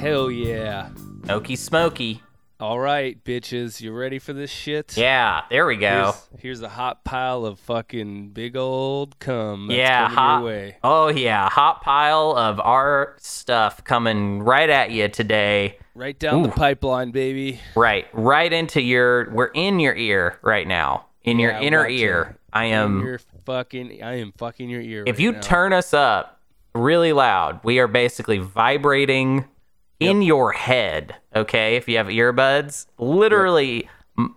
Hell yeah. Okie smoky. All right, bitches. You ready for this shit? Yeah, there we go. Here's a hot pile of fucking big old cum that's coming your way. Oh, yeah. Hot pile of our stuff coming right at you today. Right down the pipeline, baby. Right. Right into your... We're in your ear right now. In your inner ear. I am fucking your ear if right you now. Turn us up really loud, we are basically vibrating... in your head, okay? If you have earbuds, literally,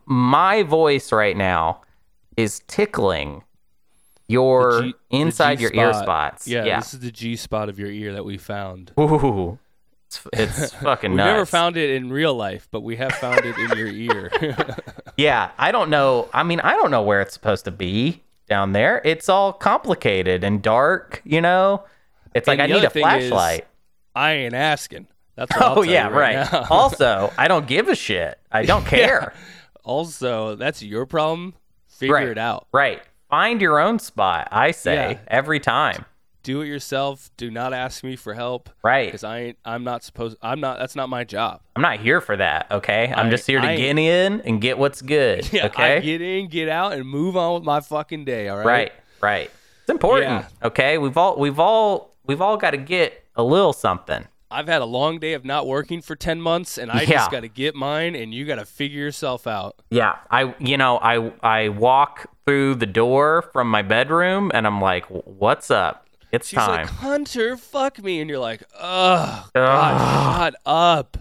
my voice right now is tickling your inside your ear spots. Yeah, this is the G spot of your ear that we found. Ooh, it's fucking nuts. We never found it in real life, but we have found it in your ear. Yeah, I don't know. I mean, I don't know where it's supposed to be down there. It's all complicated and dark, you know? It's like I need a flashlight. I ain't asking. That's what right. Also, I don't give a shit. I don't care. Also, that's your problem. Figure it out. Right. Find your own spot, I say, every time. Do it yourself. Do not ask me for help. Right. Because that's not my job. I'm not here for that, okay? I'm just here to get in and get what's good, okay? I get in, get out, and move on with my fucking day, all right? Right. It's important, okay? We've all got to get a little something. I've had a long day of not working for 10 months, and I just got to get mine, and you got to figure yourself out. Yeah, I walk through the door from my bedroom, and I'm like, what's up? It's She's time. She's like, Hunter, fuck me. And you're like, oh, God, shut up.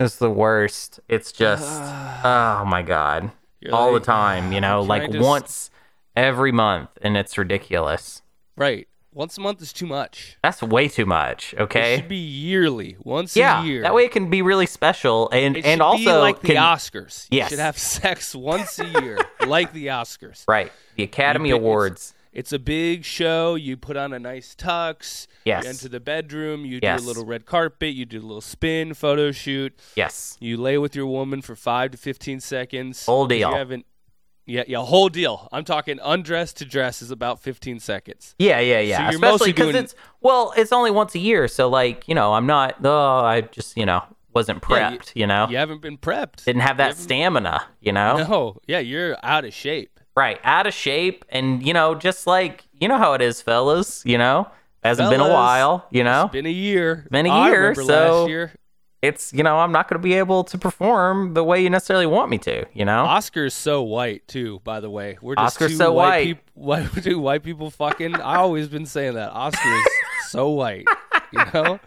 It's the worst. It's just, oh, my God. All the time, you know, like once every month, and it's ridiculous. Right. Once a month is too much. That's way too much, okay? It should be yearly, once a year. That way it can be really special. And it and also be like the Oscars. Yes. You should have sex once a year, like the Oscars. Right, the Academy Awards. It's a big show. You put on a nice tux. Yes. You enter the bedroom. You do a little red carpet. You do a little spin photo shoot. Yes. You lay with your woman for 5 to 15 seconds. Whole deal. You haven't. Yeah, whole deal. I'm talking undress to dress is about 15 seconds. Yeah. So you're especially because it's only once a year. So, like, you know, I'm not, I just, you know, wasn't prepped, you know? You haven't been prepped. Didn't have that stamina, you know? No, yeah, you're out of shape. Right, out of shape. And, you know, just like, you know how it is, fellas, you know? Hasn't been a while, you know? It's been a year. Last year. It's, you know, I'm not going to be able to perform the way you necessarily want me to, you know? Oscar's so white, too, by the way. We're just Oscar's so white. Two white people fucking... I've always been saying that. Oscar is so white, you know?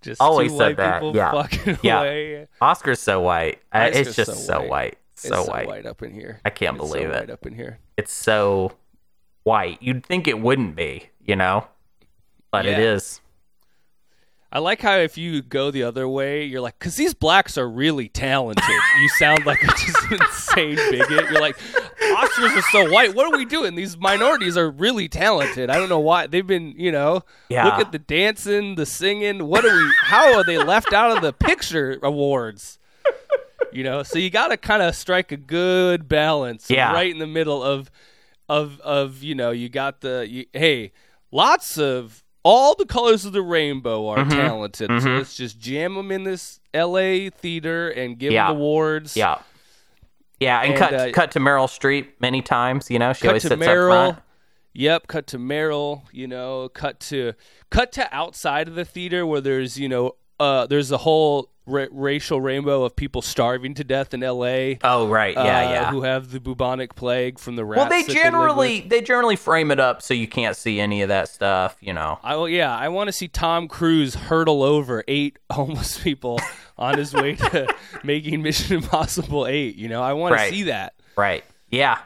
Just always two white people fucking away. Oscar's so white. It's just so white. So white up in here. I can't believe it. It's so white up in here. It's so white. You'd think it wouldn't be, you know? But it is. I like how if you go the other way, you're like, because these blacks are really talented. You sound like a just insane bigot. You're like, Oscars are so white. What are we doing? These minorities are really talented. I don't know why. They've been, you know, look at the dancing, the singing. How are they left out of the picture awards? You know, so you got to kind of strike a good balance right in the middle of you know, you got lots of. All the colors of the rainbow are talented, so let's just jam them in this L.A. theater and give them awards. Yeah, and cut to Meryl Streep many times, you know? She always sits up front. Yep, cut to Meryl, you know, cut to outside of the theater where there's, you know, there's a whole racial rainbow of people starving to death in L.A. Oh, right, yeah. Who have the bubonic plague from the rats. Well, they generally frame it up so you can't see any of that stuff, you know. I want to see Tom Cruise hurdle over 8 homeless people on his way to making Mission Impossible 8, you know. I want to see that. Right, yeah.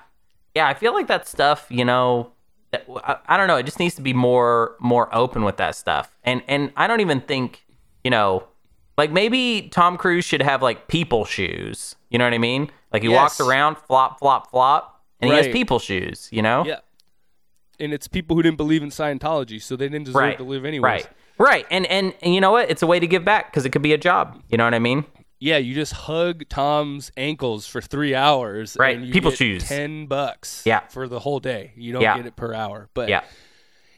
Yeah, I feel like that stuff, you know, that, I don't know, it just needs to be more open with that stuff. And I don't even think, you know... Like, maybe Tom Cruise should have, like, people shoes. You know what I mean? Like, he walks around, flop, flop, flop, and he has people shoes, you know? Yeah. And it's people who didn't believe in Scientology, so they didn't deserve to live anyways. Right. And you know what? It's a way to give back, because it could be a job. You know what I mean? Yeah, you just hug Tom's ankles for 3 hours. Right, and you people get shoes. $10 for the whole day. You don't get it per hour. But, yeah,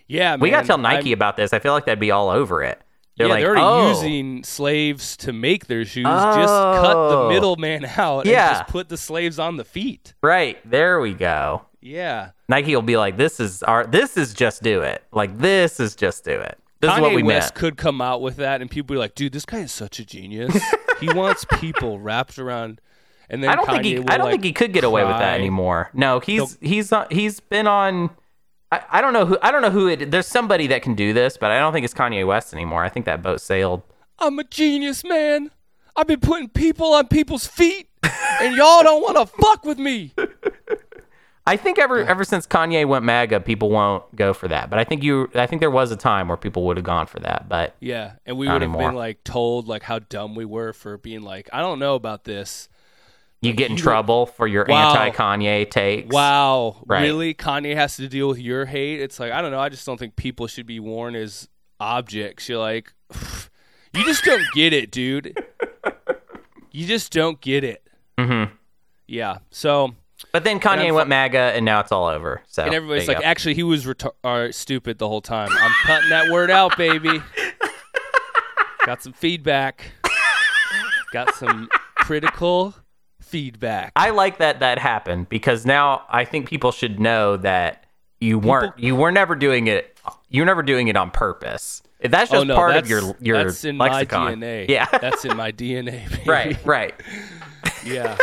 man, we got to tell Nike about this. I feel like that'd be all over it. They're like, they're already using slaves to make their shoes. Just cut the middleman out and just put the slaves on the feet. Right. There we go. Yeah. Nike will be like, this is just do it. This Kanye is what we West meant. Could come out with that, and people be like, dude, this guy is such a genius. He wants people wrapped around. And then I don't think he could get away with that anymore. No, he's been on. I don't know who it. There's somebody that can do this, but I don't think it's Kanye West anymore. I think that boat sailed. I'm a genius, man. I've been putting people on people's feet, and y'all don't want to fuck with me. I think ever since Kanye went MAGA, people won't go for that. But I think there was a time where people would have gone for that. But yeah, and we would have been like told like how dumb we were for being like, I don't know about this. You get in trouble for your anti-Kanye takes. Wow. Right. Really? Kanye has to deal with your hate? It's like, I don't know. I just don't think people should be worn as objects. You're like, you just don't get it, dude. You just don't get it. Mm-hmm. Yeah. So. But then Kanye went MAGA, and now it's all over. So, and everybody's like, actually, he was stupid the whole time. I'm cutting that word out, baby. Got some feedback. Got some critical feedback. I like that happened, because now I think people should know that you were never doing it on purpose. That's just part of your that's in lexicon. My DNA. Yeah. That's in my DNA, baby. Right. Yeah.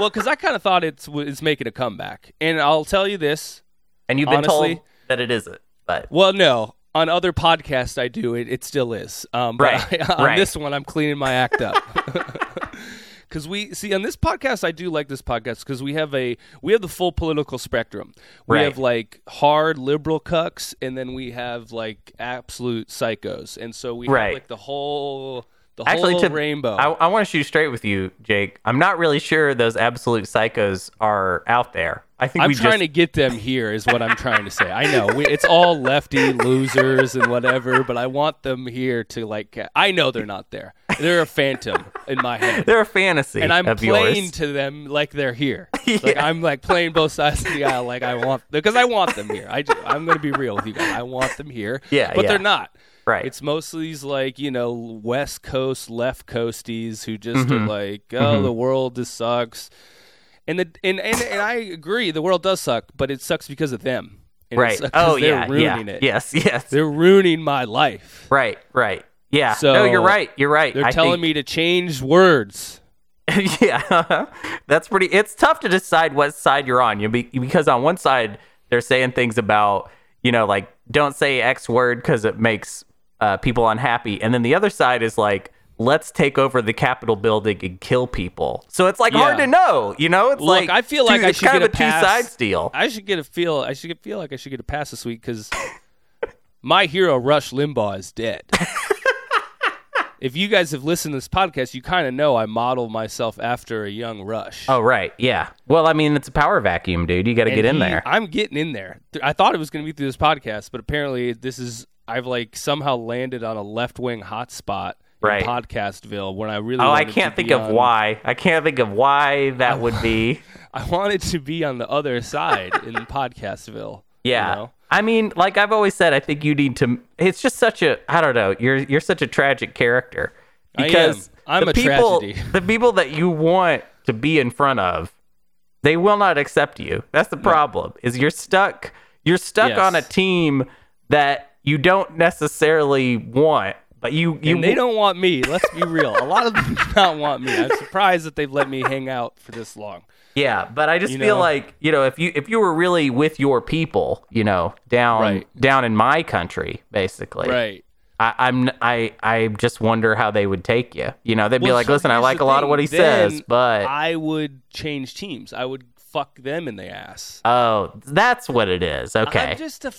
Well, because I kind of thought it's making a comeback. And I'll tell you this. And you've been told that it isn't. But well, no. On other podcasts I do, it still is. But on this one, I'm cleaning my act up. Because we see on this podcast, I do like this podcast because we have the full political spectrum. We have like hard liberal cucks, and then we have like absolute psychos, and so we have like the whole rainbow. I want to shoot straight with you, Jake. I'm not really sure those absolute psychos are out there. I'm trying to get them here, is what I'm trying to say. I know it's all lefty losers and whatever, but I want them here to like. I know they're not there. They're a phantom in my head. They're a fantasy, and I'm playing to them like they're here. Yeah. Like I'm like playing both sides of the aisle. Like I want them here. I'm going to be real with you guys. I want them here. Yeah, but they're not. Right. It's mostly these like, you know, West Coast left coasties who just are like, the world just sucks. And and I agree, the world does suck, but it sucks because of them. And right. They're ruining it. Yes. They're ruining my life. Right. Yeah. So no, you're right. They're telling me to change words. Yeah. That's pretty. It's tough to decide what side you're on. Because on one side they're saying things about, you know, like don't say X word because it makes people unhappy, and then the other side is like, let's take over the Capitol building and kill people. So it's like hard to know, you know. It's look, like I feel like I should kind get of a pass. Two-sided deal. I should get a pass this week because my hero Rush Limbaugh is dead. If you guys have listened to this podcast, you kind of know I model myself after a young Rush. Oh, right. Yeah. Well, I mean, it's a power vacuum, dude. You got to get in there. I'm getting in there. I thought it was going to be through this podcast, but apparently I've like somehow landed on a left-wing hotspot. Right. Podcastville when I really I can't think of why that would be. I wanted to be on the other side in Podcastville. Yeah. You know? I mean, like I've always said, I think you need to, it's just such a, I don't know, you're such a tragic character because I'm a tragedy. The people that you want to be in front of, they will not accept you. That's the problem. No. Is you're stuck on a team that you don't necessarily want. But they don't want me. Let's be real. A lot of them do not want me. I'm surprised that they've let me hang out for this long. Yeah, but I just feel like, you know, if you were really with your people, you know, down in my country, basically. Right. I just wonder how they would take you. You know, they'd be like, listen, I like a lot of what he says, but I would change teams. I would fuck them in the ass. Oh, that's what it is. Okay. I'm just a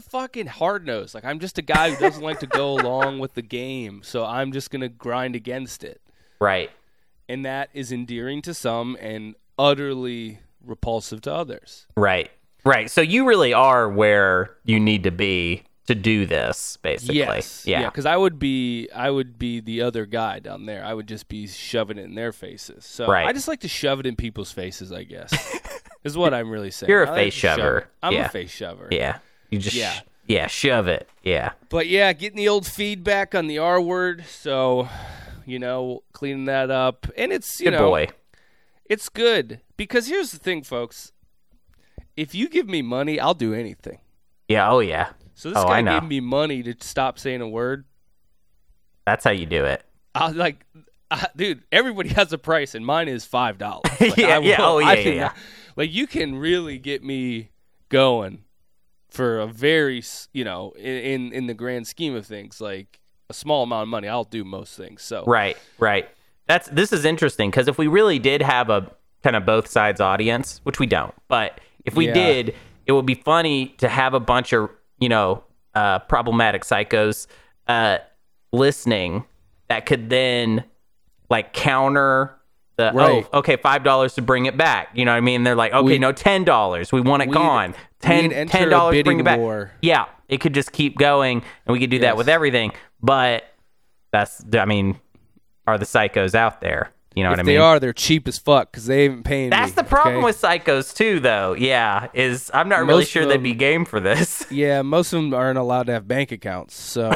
fucking hard nose. Like I'm just a guy who doesn't like to go along with the game. So I'm just going to grind against it. Right. And that is endearing to some and utterly repulsive to others. Right. So you really are where you need to be to do this, basically. Yes. Yeah. Because I would be the other guy down there. I would just be shoving it in their faces. So I just like to shove it in people's faces, I guess, is what I'm really saying. You're a face shover. I'm a face shover. Yeah. You just Yeah, shove it. Yeah. But yeah, getting the old feedback on the R word. So, you know, cleaning that up. And it's, you know. Good boy. It's good. Because here's the thing, folks. If you give me money, I'll do anything. Yeah. Oh, yeah. So this guy gave me money to stop saying a word. That's how you do it. I was like, dude, everybody has a price, and mine is $5. Like, yeah. Yeah. Like, you can really get me going for a very, you know, in the grand scheme of things, like a small amount of money, I'll do most things. So right. This is interesting, because if we really did have a kind of both sides audience, which we don't, but if we did, it would be funny to have a bunch of, you know, problematic psychos listening that could then like counter the, right. Oh, okay, $5 to bring it back. You know what I mean? They're like, okay, no, $10. We want it gone. $10, bring it back. War. Yeah, it could just keep going, and we could do that with everything. But that's, I mean, are the psychos out there? You know what I mean? If they are, they're cheap as fuck because they ain't paying. That's the problem with psychos too, though. Yeah, is I'm not really sure they'd be game for this. Yeah, most of them aren't allowed to have bank accounts, so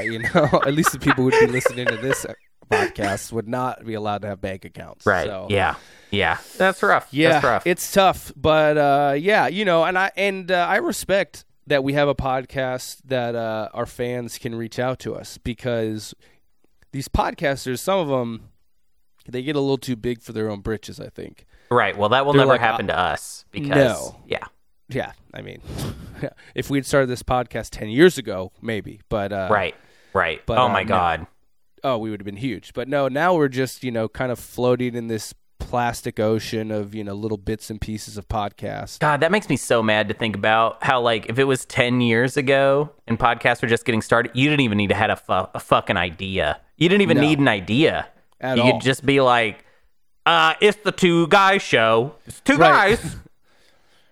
you know, at least the people who'd be listening to this podcasts would not be allowed to have bank accounts. Right. So. Yeah. That's rough. Yeah. That's rough. It's tough, but yeah, you know, and I respect that we have a podcast that our fans can reach out to us, because these podcasters, some of them, they get a little too big for their own britches, I think. Right. Well, that will never happen to us because Yeah. I mean, if we'd started this podcast 10 years ago, maybe, but right. But, oh my God. No. Oh, we would have been huge. But no, now we're just, you know, kind of floating in this plastic ocean of, you know, little bits and pieces of podcasts. God, that makes me so mad to think about how, like, if it was 10 years ago and podcasts were just getting started, you didn't even need to have a fucking idea. You didn't even need an idea. You could just be like, it's the two guys show. It's two guys.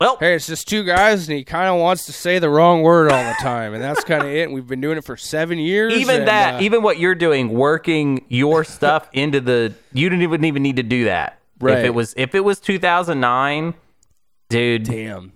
Well, hey, it's just two guys, and he kind of wants to say the wrong word all the time, and that's kind of it. And we've been doing it for 7 years. Even what you're doing, working your stuff into the, you didn't even need to do that. Right. If it was 2009, dude, damn,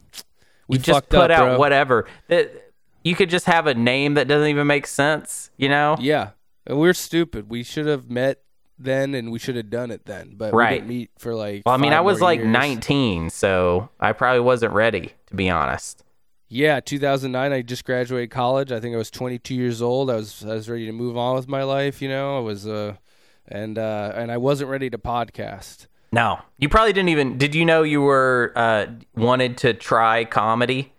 we just put out whatever. You could just have a name that doesn't even make sense, you know? Yeah, and we're stupid. We should have met then, and we should have done it then, but we didn't meet for like, well, I mean, I was like years. 19, so I probably wasn't ready, to be honest. Yeah, 2009, I just graduated college. I think I was 22 years old. I was ready to move on with my life, you know. I was and I wasn't ready to podcast. No, you probably didn't even, did you know you were wanted to try comedy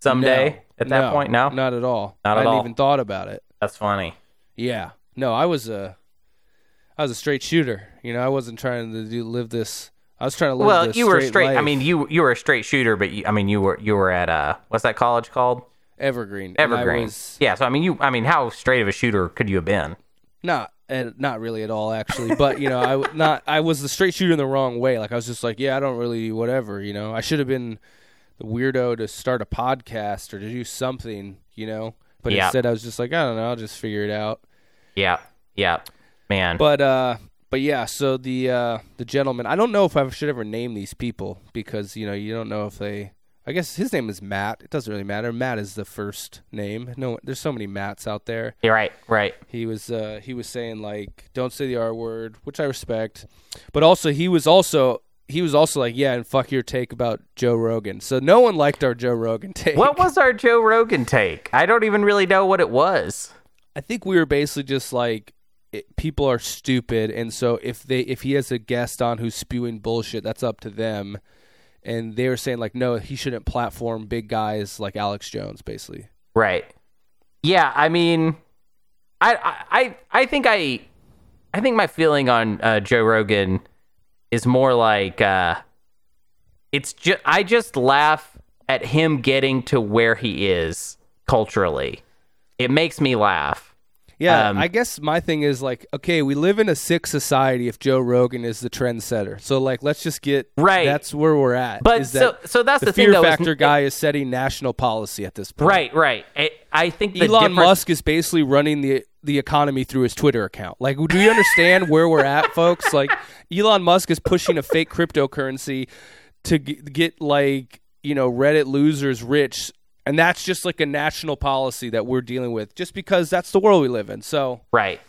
someday? At that point? No, not at all. I hadn't even thought about it. That's funny. Yeah, no, I was a straight shooter. You know, I wasn't trying to live this. I was trying to live this straight life. Well, you were straight. I mean, you were a straight shooter, but you were at what's that college called? Evergreen. Yeah. So I mean, how straight of a shooter could you have been? Not really at all, actually. But you know, I was the straight shooter in the wrong way. Like I was just like, yeah, I don't really whatever. You know, I should have been the weirdo to start a podcast or to do something. You know, but instead I was just like, I don't know, I'll just figure it out. Yeah. Man. But yeah, so the gentleman, I don't know if I should ever name these people because, you know, you don't know if they, I guess his name is Matt. It doesn't really matter. Matt is the first name. No, there's so many Matts out there. You're right. He was saying like, don't say the R word, which I respect. But also he was also like, yeah, and fuck your take about Joe Rogan. So no one liked our Joe Rogan take. What was our Joe Rogan take? I don't even really know what it was. I think we were basically just like, people are stupid, and so if he has a guest on who's spewing bullshit, that's up to them. And they were saying like, no, he shouldn't platform big guys like Alex Jones, basically. Right. Yeah, I mean, I think my feeling on Joe Rogan is more like it's just I just laugh at him getting to where he is culturally. It makes me laugh. Yeah, I guess my thing is like, okay, we live in a sick society if Joe Rogan is the trendsetter. So like, let's just get that's where we're at. But is so that's the thing, though. The Fear Factor guy is setting national policy at this point. Right. I think Elon Musk is basically running the economy through his Twitter account. Like, do you understand where we're at, folks? Like, Elon Musk is pushing a fake cryptocurrency to get like, you know, Reddit losers rich And that's just like a national policy that we're dealing with just because that's the world we live in. So Right.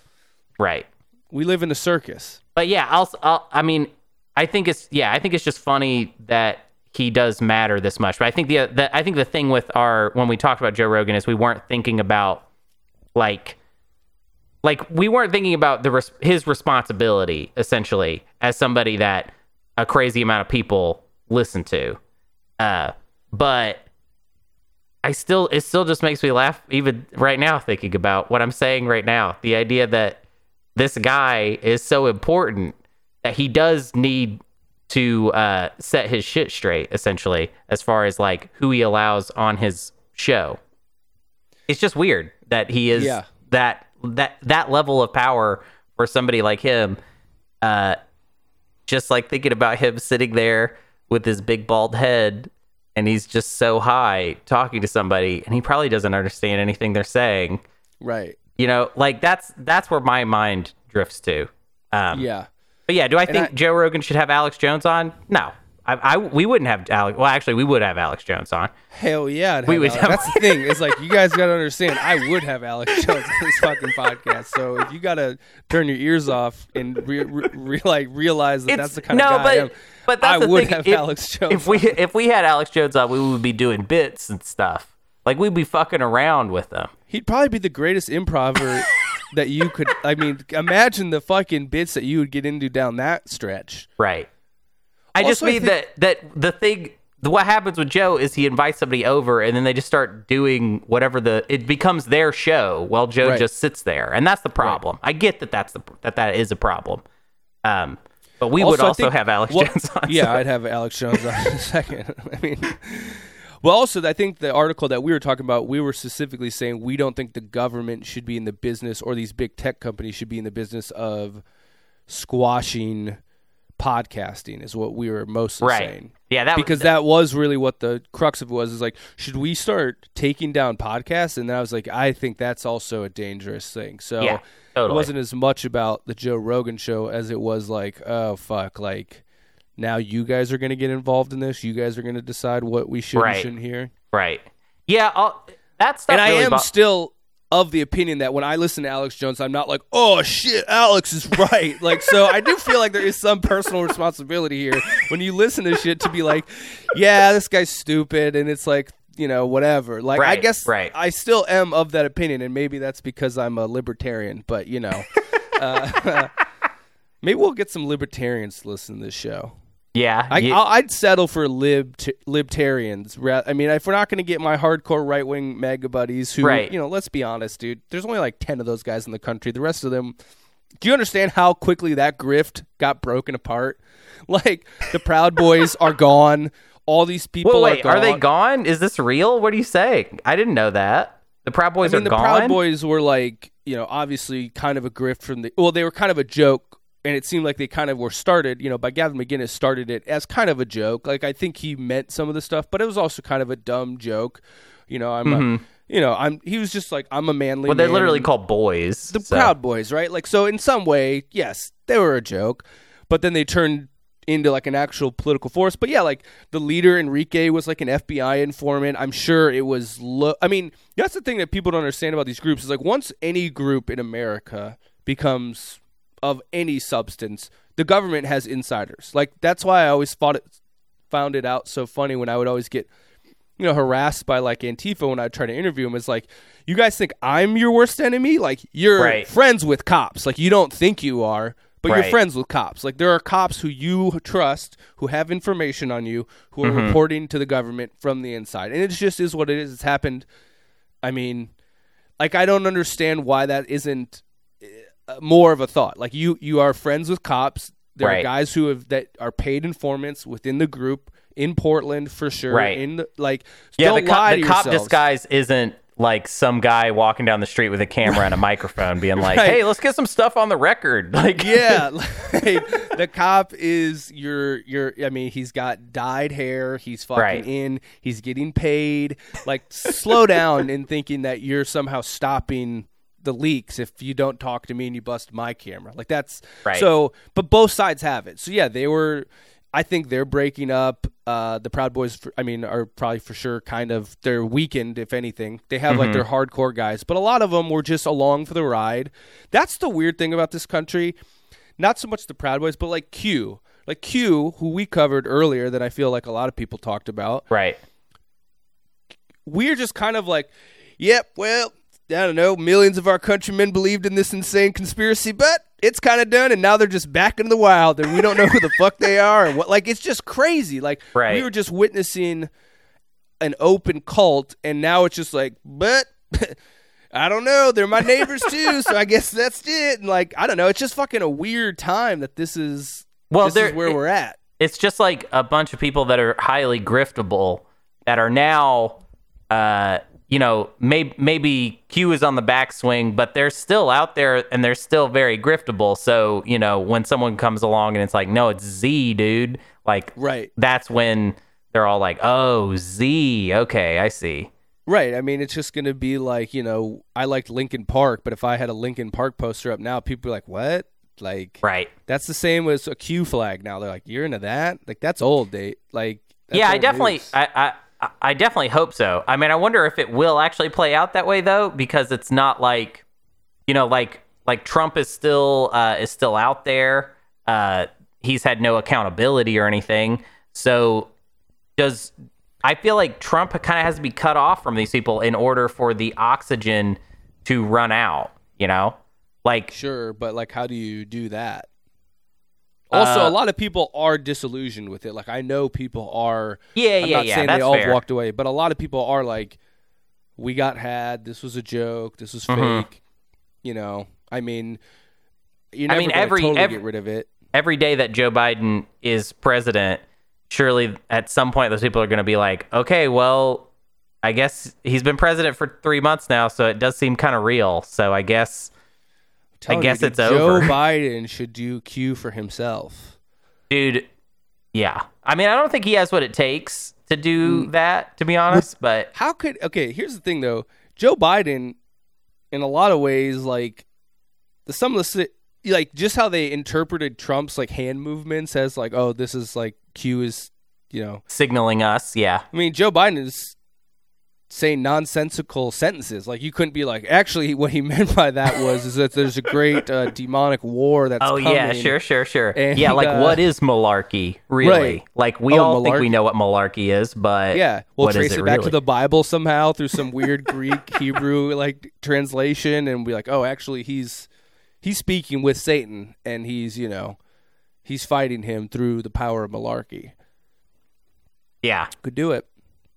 We live in a circus. But yeah, I think it's just funny that he does matter this much. But I think the thing with when we talked about Joe Rogan is we weren't thinking about his responsibility essentially as somebody that a crazy amount of people listen to. But it still just makes me laugh even right now thinking about what I'm saying right now. The idea that this guy is so important that he does need to set his shit straight, essentially, as far as like who he allows on his show. It's just weird that he is that level of power for somebody like him. Just like thinking about him sitting there with his big bald head, and he's just so high talking to somebody, and he probably doesn't understand anything they're saying. Right. You know, like that's where my mind drifts to. But yeah, do I think Joe Rogan should have Alex Jones on? No. We wouldn't have Alex. Well, actually, we would have Alex Jones on. Hell yeah. That's the thing. It's like, you guys got to understand, I would have Alex Jones on this fucking podcast. So if you got to turn your ears off and realize that's the kind of guy I am. But that's I would have Alex Jones. If we had Alex Jones on, we would be doing bits and stuff. Like, we'd be fucking around with them. He'd probably be the greatest improviser that you could. I mean, imagine the fucking bits that you would get into down that stretch. Right. What happens with Joe is he invites somebody over and then they just start doing whatever it becomes their show while Joe just sits there. And that's the problem. Right. I get that is a problem. But we would have Alex Jones on. Yeah, so. I'd have Alex Jones on in a second. I mean, well, also, I think the article that we were talking about, we were specifically saying we don't think the government should be in the business, or these big tech companies should be in the business of squashing podcasting, is what we were mostly saying. Yeah, that was really what the crux of it was, is like, should we start taking down podcasts? And I was like, I think that's also a dangerous thing. So yeah, totally. It wasn't as much about the Joe Rogan show as it was like, oh fuck, like now you guys are going to get involved in this. You guys are going to decide what we should and shouldn't hear. Right. Yeah. That's and really I am still of the opinion that when I listen to Alex Jones, I'm not like, oh shit, Alex is right. Like, so I do feel like there is some personal responsibility here when you listen to shit to be like, yeah, this guy's stupid. And it's like, you know, whatever. Like, I guess I still am of that opinion. And maybe that's because I'm a libertarian, but you know, maybe we'll get some libertarians to listen to this show. Yeah. I'd settle for libertarians. I mean, if we're not going to get my hardcore right-wing mega buddies who, you know, let's be honest, dude, there's only like 10 of those guys in the country. The rest of them, do you understand how quickly that grift got broken apart? Like, the Proud Boys are gone. All these people are gone. Are they gone? Is this real? What do you say? I didn't know that. The Proud Boys are gone? The Proud Boys were like, you know, obviously kind of a grift from they were kind of a joke. And it seemed like they kind of were started, you know, by Gavin McGinnis started it as kind of a joke. Like, I think he meant some of the stuff, but it was also kind of a dumb joke. You know, he was just like, I'm a manly man. Well, they're literally called boys. Proud Boys, right? Like, so in some way, yes, they were a joke, but then they turned into like an actual political force. But yeah, like the leader, Enrique, was like an FBI informant. I'm sure it was, I mean, that's the thing that people don't understand about these groups is like once any group in America becomes of any substance, the government has insiders. Like, that's why I always found it out so funny when I would always get, you know, harassed by like Antifa when I try to interview them. It's like, you guys think I'm your worst enemy? Like, you're friends with cops. Like, you don't think you are, but you're friends with cops. Like, there are cops who you trust, who have information on you, who are reporting to the government from the inside. And it just is what it is. It's happened. I mean, like, I don't understand why that isn't more of a thought. Like, you are friends with cops. There are guys who are paid informants within the group in Portland for sure. Right. The cop disguise isn't like some guy walking down the street with a camera and a microphone being like, hey, let's get some stuff on the record. Like, yeah, like, the cop is I mean, he's got dyed hair. He's fucking in, he's getting paid. Like, slow down in thinking that you're somehow stopping the leaks if you don't talk to me and you bust my camera. Like, that's so, but both sides have it. So yeah, they were, I think they're breaking up. The Proud Boys, are probably for sure kind of, they're weakened, if anything. They have like their hardcore guys, but a lot of them were just along for the ride. That's the weird thing about this country. Not so much the Proud Boys, but like Q. Like Q, who we covered earlier that I feel like a lot of people talked about. Right. We're just kind of like, yep, well, I don't know, millions of our countrymen believed in this insane conspiracy, but it's kind of done, and now they're just back in the wild, and we don't know who the fuck they are. And what, like, it's just crazy. Like, we were just witnessing an open cult, and now it's just like, but I don't know. They're my neighbors, too, so I guess that's it. And, like, I don't know. It's just fucking a weird time that this is where we're at. It's just like a bunch of people that are highly griftable that are now maybe Q is on the backswing, but they're still out there and they're still very griftable. So, when someone comes along and it's like, no, it's Z, dude. Like, that's when they're all like, oh, Z. Okay, I see. Right. I mean, it's just going to be like, I liked Linkin Park, but if I had a Linkin Park poster up now, people are like, what? Like, that's the same as a Q flag now. They're like, you're into that? Like, that's old, date. Like, that's old news. I definitely hope so. I mean, I wonder if it will actually play out that way though, because it's not like, like Trump is still out there. He's had no accountability or anything. So I feel like Trump kind of has to be cut off from these people in order for the oxygen to run out, like, sure. But like, how do you do that? Also, a lot of people are disillusioned with it. Like, I know people are. I'm not saying they all walked away, but a lot of people are like, we got had. This was a joke. This was fake. You're never going to totally get rid of it. Every day that Joe Biden is president, surely at some point those people are going to be like, okay, well, I guess he's been president for 3 months now, so it does seem kind of real. So I guess... I guess it's over. Joe Biden should do Q for himself. Dude, yeah. I mean, I don't think he has what it takes to do that, to be honest, but... here's the thing, though. Joe Biden, in a lot of ways, like, just how they interpreted Trump's, like, hand movements as, like, oh, this is, like, Q is, signaling us, yeah. I mean, Joe Biden is... say nonsensical sentences. Like, you couldn't be like, actually what he meant by that was is that there's a great demonic war that's coming. Sure. And, what is malarkey, really? Right. Like, we all malarkey. Think we know what malarkey is, but yeah, we'll trace it back really? To the Bible somehow through some weird Greek Hebrew like translation, and be like, oh, actually he's speaking with Satan, and he's fighting him through the power of malarkey. Yeah, could do it.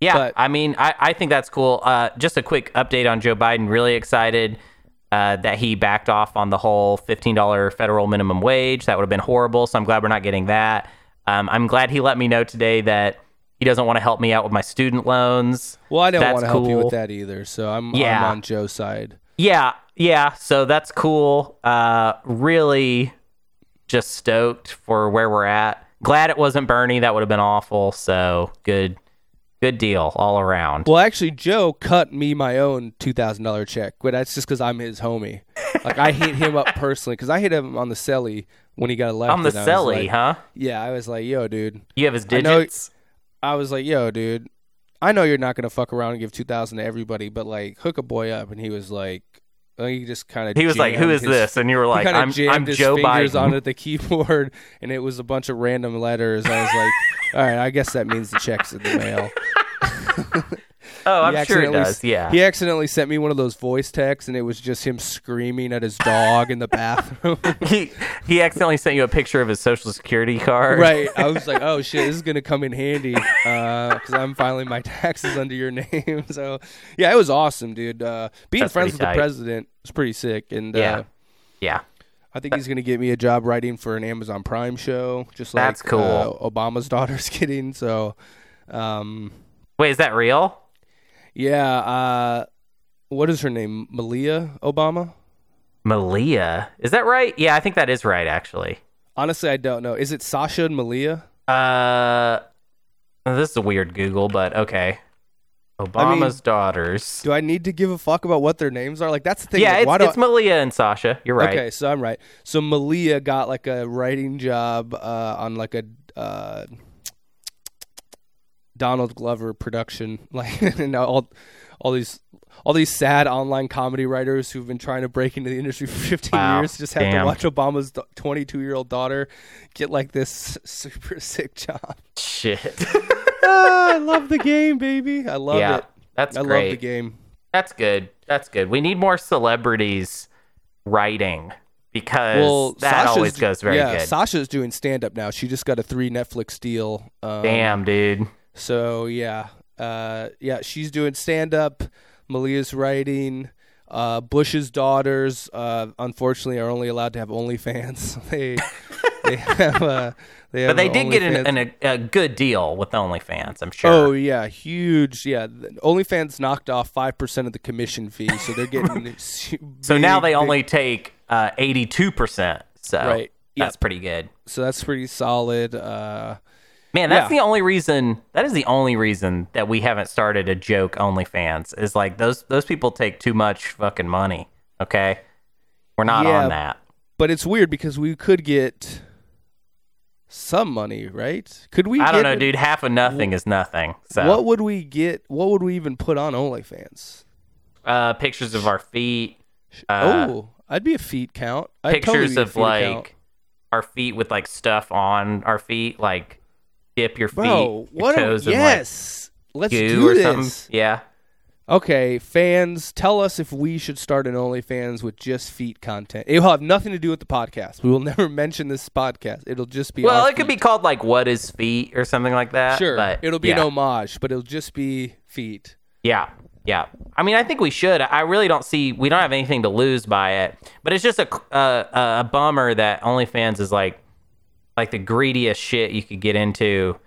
Yeah, but, I think that's cool. Just a quick update on Joe Biden. Really excited that he backed off on the whole $15 federal minimum wage. That would have been horrible, so I'm glad we're not getting that. I'm glad he let me know today that he doesn't want to help me out with my student loans. Well, I don't want to help you with that either, so I'm on Joe's side. Yeah, so that's cool. Really just stoked for where we're at. Glad it wasn't Bernie. That would have been awful, so good. Good deal all around. Well, actually, Joe cut me my own $2,000 check, but that's just because I'm his homie. Like, I hit him up personally because I hit him on the celly when he got elected. On the celly, like, huh? Yeah, I was like, yo, dude. You have his digits? I was like, yo, dude, I know you're not going to fuck around and give $2,000 to everybody, but, like, hook a boy up. And he was like... He just kind of. He was like, "Who is this?" And you were like, "I'm Joe Biden." Onto the keyboard, and it was a bunch of random letters. I was like, "All right, I guess that means the check's in the mail." Oh, I'm sure it does. Yeah, he accidentally sent me one of those voice texts, and it was just him screaming at his dog in the bathroom. He accidentally sent you a picture of his social security card. Right. I was like, "Oh shit, this is gonna come in handy because I'm filing my taxes under your name." So yeah, it was awesome, dude. Being friends with the president. It's pretty sick, and yeah, I think he's gonna get me a job writing for an Amazon Prime show, just like that's cool. Obama's daughter's getting. So, wait, is that real? Yeah. What is her name? Malia Obama. Malia, is that right? Yeah, I think that is right. Actually, honestly, I don't know. Is it Sasha and Malia? This is a weird Google, but okay. Obama's daughters. Do I need to give a fuck about what their names are? Like, that's the thing. Yeah, it's Malia and Sasha. You're right. Okay, so I'm right. So Malia got like a writing job on like a Donald Glover production, like, and all these sad online comedy writers who've been trying to break into the industry for 15 years just have to watch Obama's 22-year-old daughter get like this super sick job. Shit. I love the game, baby. I love it. That's great. I love the game. That's good. That's good. We need more celebrities writing, because that Sasha's always goes very good. Sasha's doing stand-up now. She just got a 3 Netflix deal. Damn, dude. So, yeah. She's doing stand-up. Malia's writing. Bush's daughters, unfortunately, are only allowed to have OnlyFans. They have but they did get a good deal with OnlyFans, I'm sure. Oh, yeah. Huge. Yeah. OnlyFans knocked off 5% of the commission fee, so they're getting... now they only take 82%, so that's pretty good. So that's pretty solid. Man, that's the only reason... That is the only reason that we haven't started a joke OnlyFans, is like those people take too much fucking money, okay? We're not on that. But it's weird because we could get... some money, right? Could we? I don't know, dude. Half of nothing is nothing. So what would we get? What would we even put on OnlyFans? Pictures of our feet. I'd be a feet count. Pictures of like our feet with like stuff on our feet, like dip your feet, your toes. Yes, let's do this. Yeah. Okay, fans, tell us if we should start an OnlyFans with just feet content. It will have nothing to do with the podcast. We will never mention this podcast. It'll just be... Well, it could be called, like, What is Feet or something like that. Sure. But it'll be an homage, but it'll just be feet. Yeah, yeah. I mean, I think we should. I really don't see... We don't have anything to lose by it. But it's just a bummer that OnlyFans is, like the greediest shit you could get into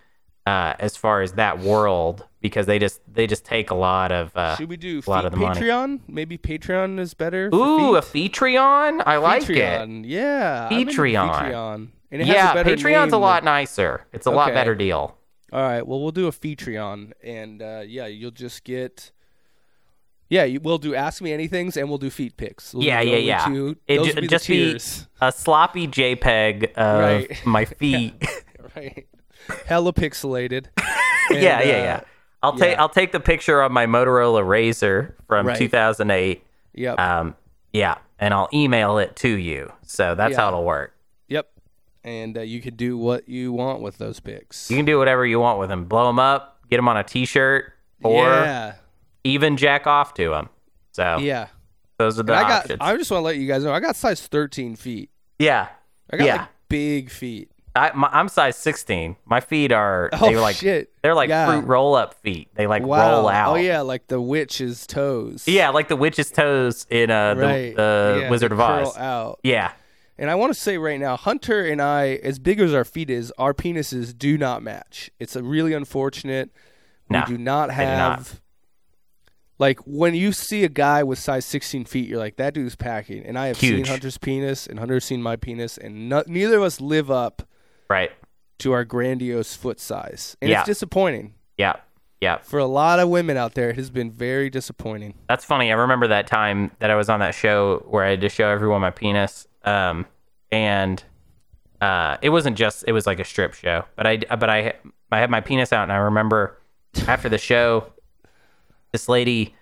as far as that world... Because they just take a lot of should we do a lot of the Patreon? Money. Maybe Patreon is better. Ooh, a Featreon? I like it. Yeah, Featreon. And it has a better Patreon's a lot nicer. It's a lot better deal. All right, well, we'll do a Featreon, and you'll just get. Yeah, we'll do Ask Me Anythings, and we'll do feet pics. We'll do. It'll just be a sloppy JPEG of my feet. Right, hella pixelated. And, I'll take the picture of my Motorola Razr from 2008. Yep. And I'll email it to you. So that's how it'll work. Yep. And you can do what you want with those pics. You can do whatever you want with them. Blow them up, get them on a T-shirt, or even jack off to them. So those are the options. I just want to let you guys know I got size 13 feet. Yeah. I got like big feet. I'm size 16. My feet are fruit roll up feet. They roll out. Oh yeah, like the witch's toes. Yeah, like the witch's toes in the Wizard of Oz. Curl out. Yeah. And I want to say right now, Hunter and I, as big as our feet is, our penises do not match. It's really unfortunate. We do not have. Do not. Like when you see a guy with size 16 feet, you're like, that dude's packing. And I have seen Hunter's penis, and Hunter's seen my penis, and neither of us live up. Right. To our grandiose foot size. And it's disappointing. Yeah. Yeah. For a lot of women out there, it has been very disappointing. That's funny. I remember that time that I was on that show where I had to show everyone my penis. It wasn't just, it was like a strip show, but I had my penis out, and I remember after the show, this lady,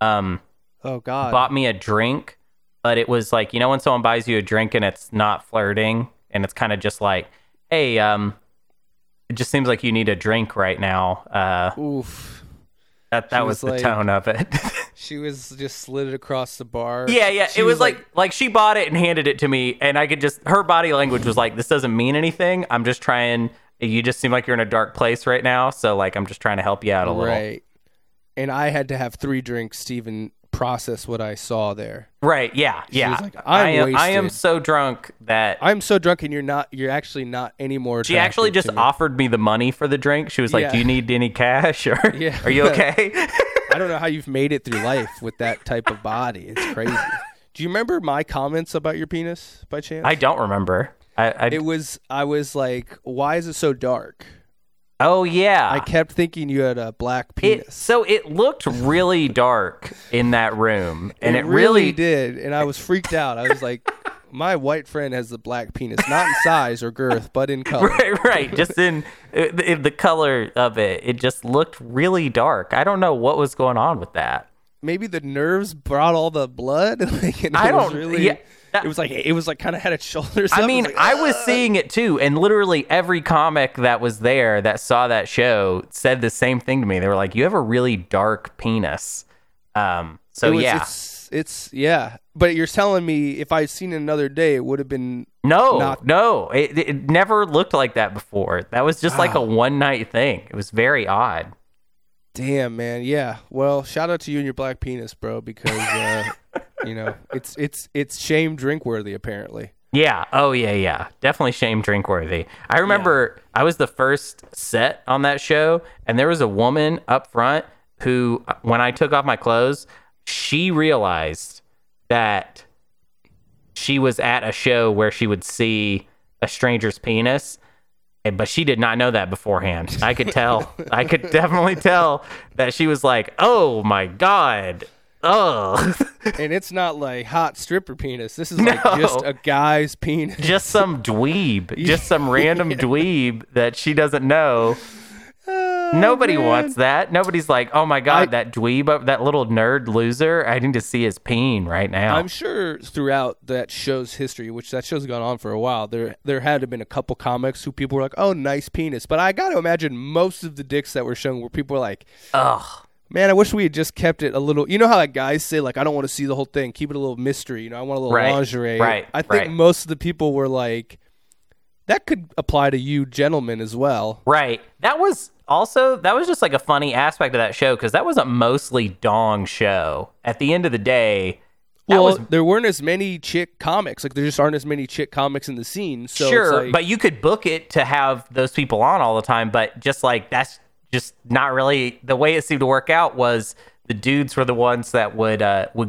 bought me a drink, but it was like, you know, when someone buys you a drink and it's not flirting and it's kind of just like, hey, it just seems like you need a drink right now. Oof. That was the tone of it. She was just slid across the bar. Yeah. It was like she bought it and handed it to me, and I could just, her body language was like, this doesn't mean anything. I'm just trying, you just seem like you're in a dark place right now. So like, I'm just trying to help you out a little. Right. And I had to have 3 drinks to even process what I saw there. Right, yeah, yeah. She was like, I am so drunk that... I'm so drunk, and you're actually not any more drunk. She actually just offered me the money for the drink. She was like, do you need any cash? Or are you okay? I don't know how you've made it through life with that type of body. It's crazy. Do you remember my comments about your penis, by chance? I don't remember. I was like, why is it so dark? Oh, yeah. I kept thinking you had a black penis. It looked really dark in that room. And it really did. And I was freaked out. I was like, my white friend has the black penis, not in size or girth, but in color. Right. Just in the color of it. It just looked really dark. I don't know what was going on with that. Maybe the nerves brought all the blood. It was like kind of had its shoulders up. I mean, I was seeing it too. And literally every comic that was there that saw that show said the same thing to me. They were like, you have a really dark penis. But you're telling me if I'd seen it another day, it would have been. No. It never looked like that before. That was just like a one night thing. It was very odd. Damn, man. Yeah. Well, shout out to you and your black penis, bro, because, it's shame drink worthy, apparently. Yeah. Oh, yeah, yeah. Definitely shame drink worthy. I remember I was the first set on that show, and there was a woman up front who, when I took off my clothes, she realized that she was at a show where she would see a stranger's penis. But she did not know that beforehand. I could tell. I could definitely tell that she was like, oh, my God. Oh. And it's not like hot stripper penis. This is like just a guy's penis. Just some dweeb. Just some random dweeb that she doesn't know. Nobody wants that. Nobody's like, oh, my God, that dweeb, that little nerd loser. I need to see his peen right now. I'm sure throughout that show's history, which that show's gone on for a while, there had to have been a couple comics who people were like, oh, nice penis. But I got to imagine most of the dicks that were shown where people were like, ugh. Man, I wish we had just kept it a little. You know how like guys say, like, I don't want to see the whole thing. Keep it a little mystery. You know, I want a little lingerie. Right, I think most of the people were like, that could apply to you gentlemen as well. Right. That was just like a funny aspect of that show because that was a mostly dong show. At the end of the day, there weren't as many chick comics. Like there just aren't as many chick comics in the scene. So sure, but you could book it to have those people on all the time. But just like that's just not really the way it seemed to work out. Was the dudes were the ones that would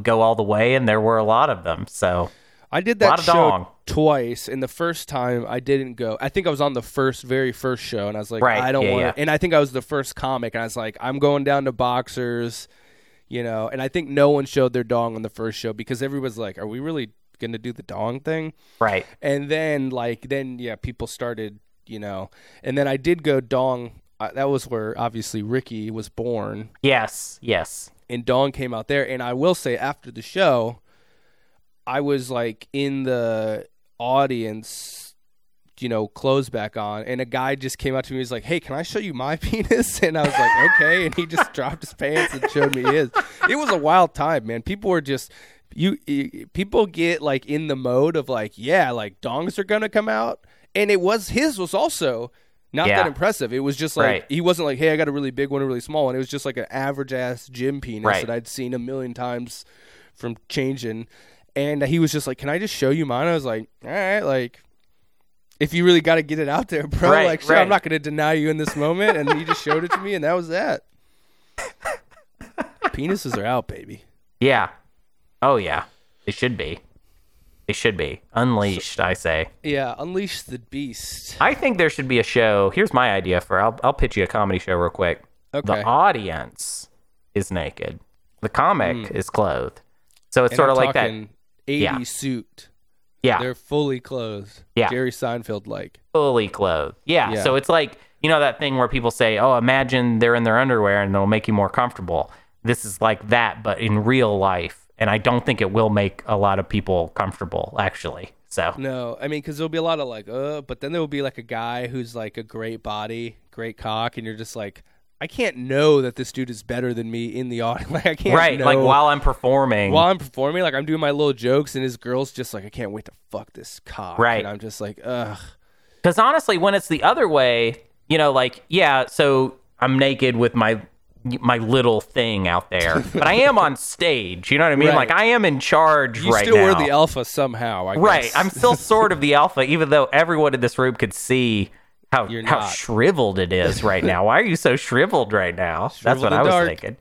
go all the way, and there were a lot of them. So I did that show twice, and the first time I didn't go. I think I was on the very first show, and I was like, I don't want to. And I think I was the first comic, and I was like, I'm going down to boxers, you know. And I think no one showed their dong on the first show because everybody's like, are we really going to do the dong thing? Right. And then people started, you know. And then I did go dong. That was where, obviously, Ricky was born. Yes. And dong came out there. And I will say, after the show, I was like in the audience, you know, clothes back on, and a guy just came up to me. He's like, "Hey, can I show you my penis?" And I was like, "Okay." And he just dropped his pants and showed me his. It was a wild time, man. People were just people get like in the mode of like, yeah, like dongs are gonna come out, and his was also not that impressive. It was just like he wasn't like, "Hey, I got a really big one, a really small one." It was just like an average ass gym penis that I'd seen a million times from changing. And he was just like, can I just show you mine? I was like, all right, like, if you really got to get it out there, bro, I'm not going to deny you in this moment. And he just showed it to me, and that was that. Penises are out, baby. Yeah. Oh, yeah. They should be. They should be. Unleashed, I say. Yeah, unleash the beast. I think there should be a show. Here's my idea for I'll pitch you a comedy show real quick. Okay. The audience is naked. The comic is clothed. So it's sort of like that. 80 suit. Yeah. They're fully clothed. Yeah. Jerry Seinfeld like. Fully clothed. Yeah. So it's like, you know, that thing where people say, oh, imagine they're in their underwear and it'll make you more comfortable. This is like that, but in real life. And I don't think it will make a lot of people comfortable, actually. So. No, I mean, because there'll be a lot of like, but then there'll be like a guy who's like a great body, great cock, and you're just like, I can't know that this dude is better than me in the audience. Like I can't know. Like while I'm performing, like I'm doing my little jokes, and his girl's just like, I can't wait to fuck this cock. Right. And I'm just like, ugh. Because honestly, when it's the other way, you know, like, yeah, so I'm naked with my little thing out there, but I am on stage. You know what I mean? Right. Like I am in charge right now. You still were the alpha somehow, I guess. Right. I'm still sort of the alpha, even though everyone in this room could see how shriveled it is right now. Why are you so shriveled right now? That's what I was thinking.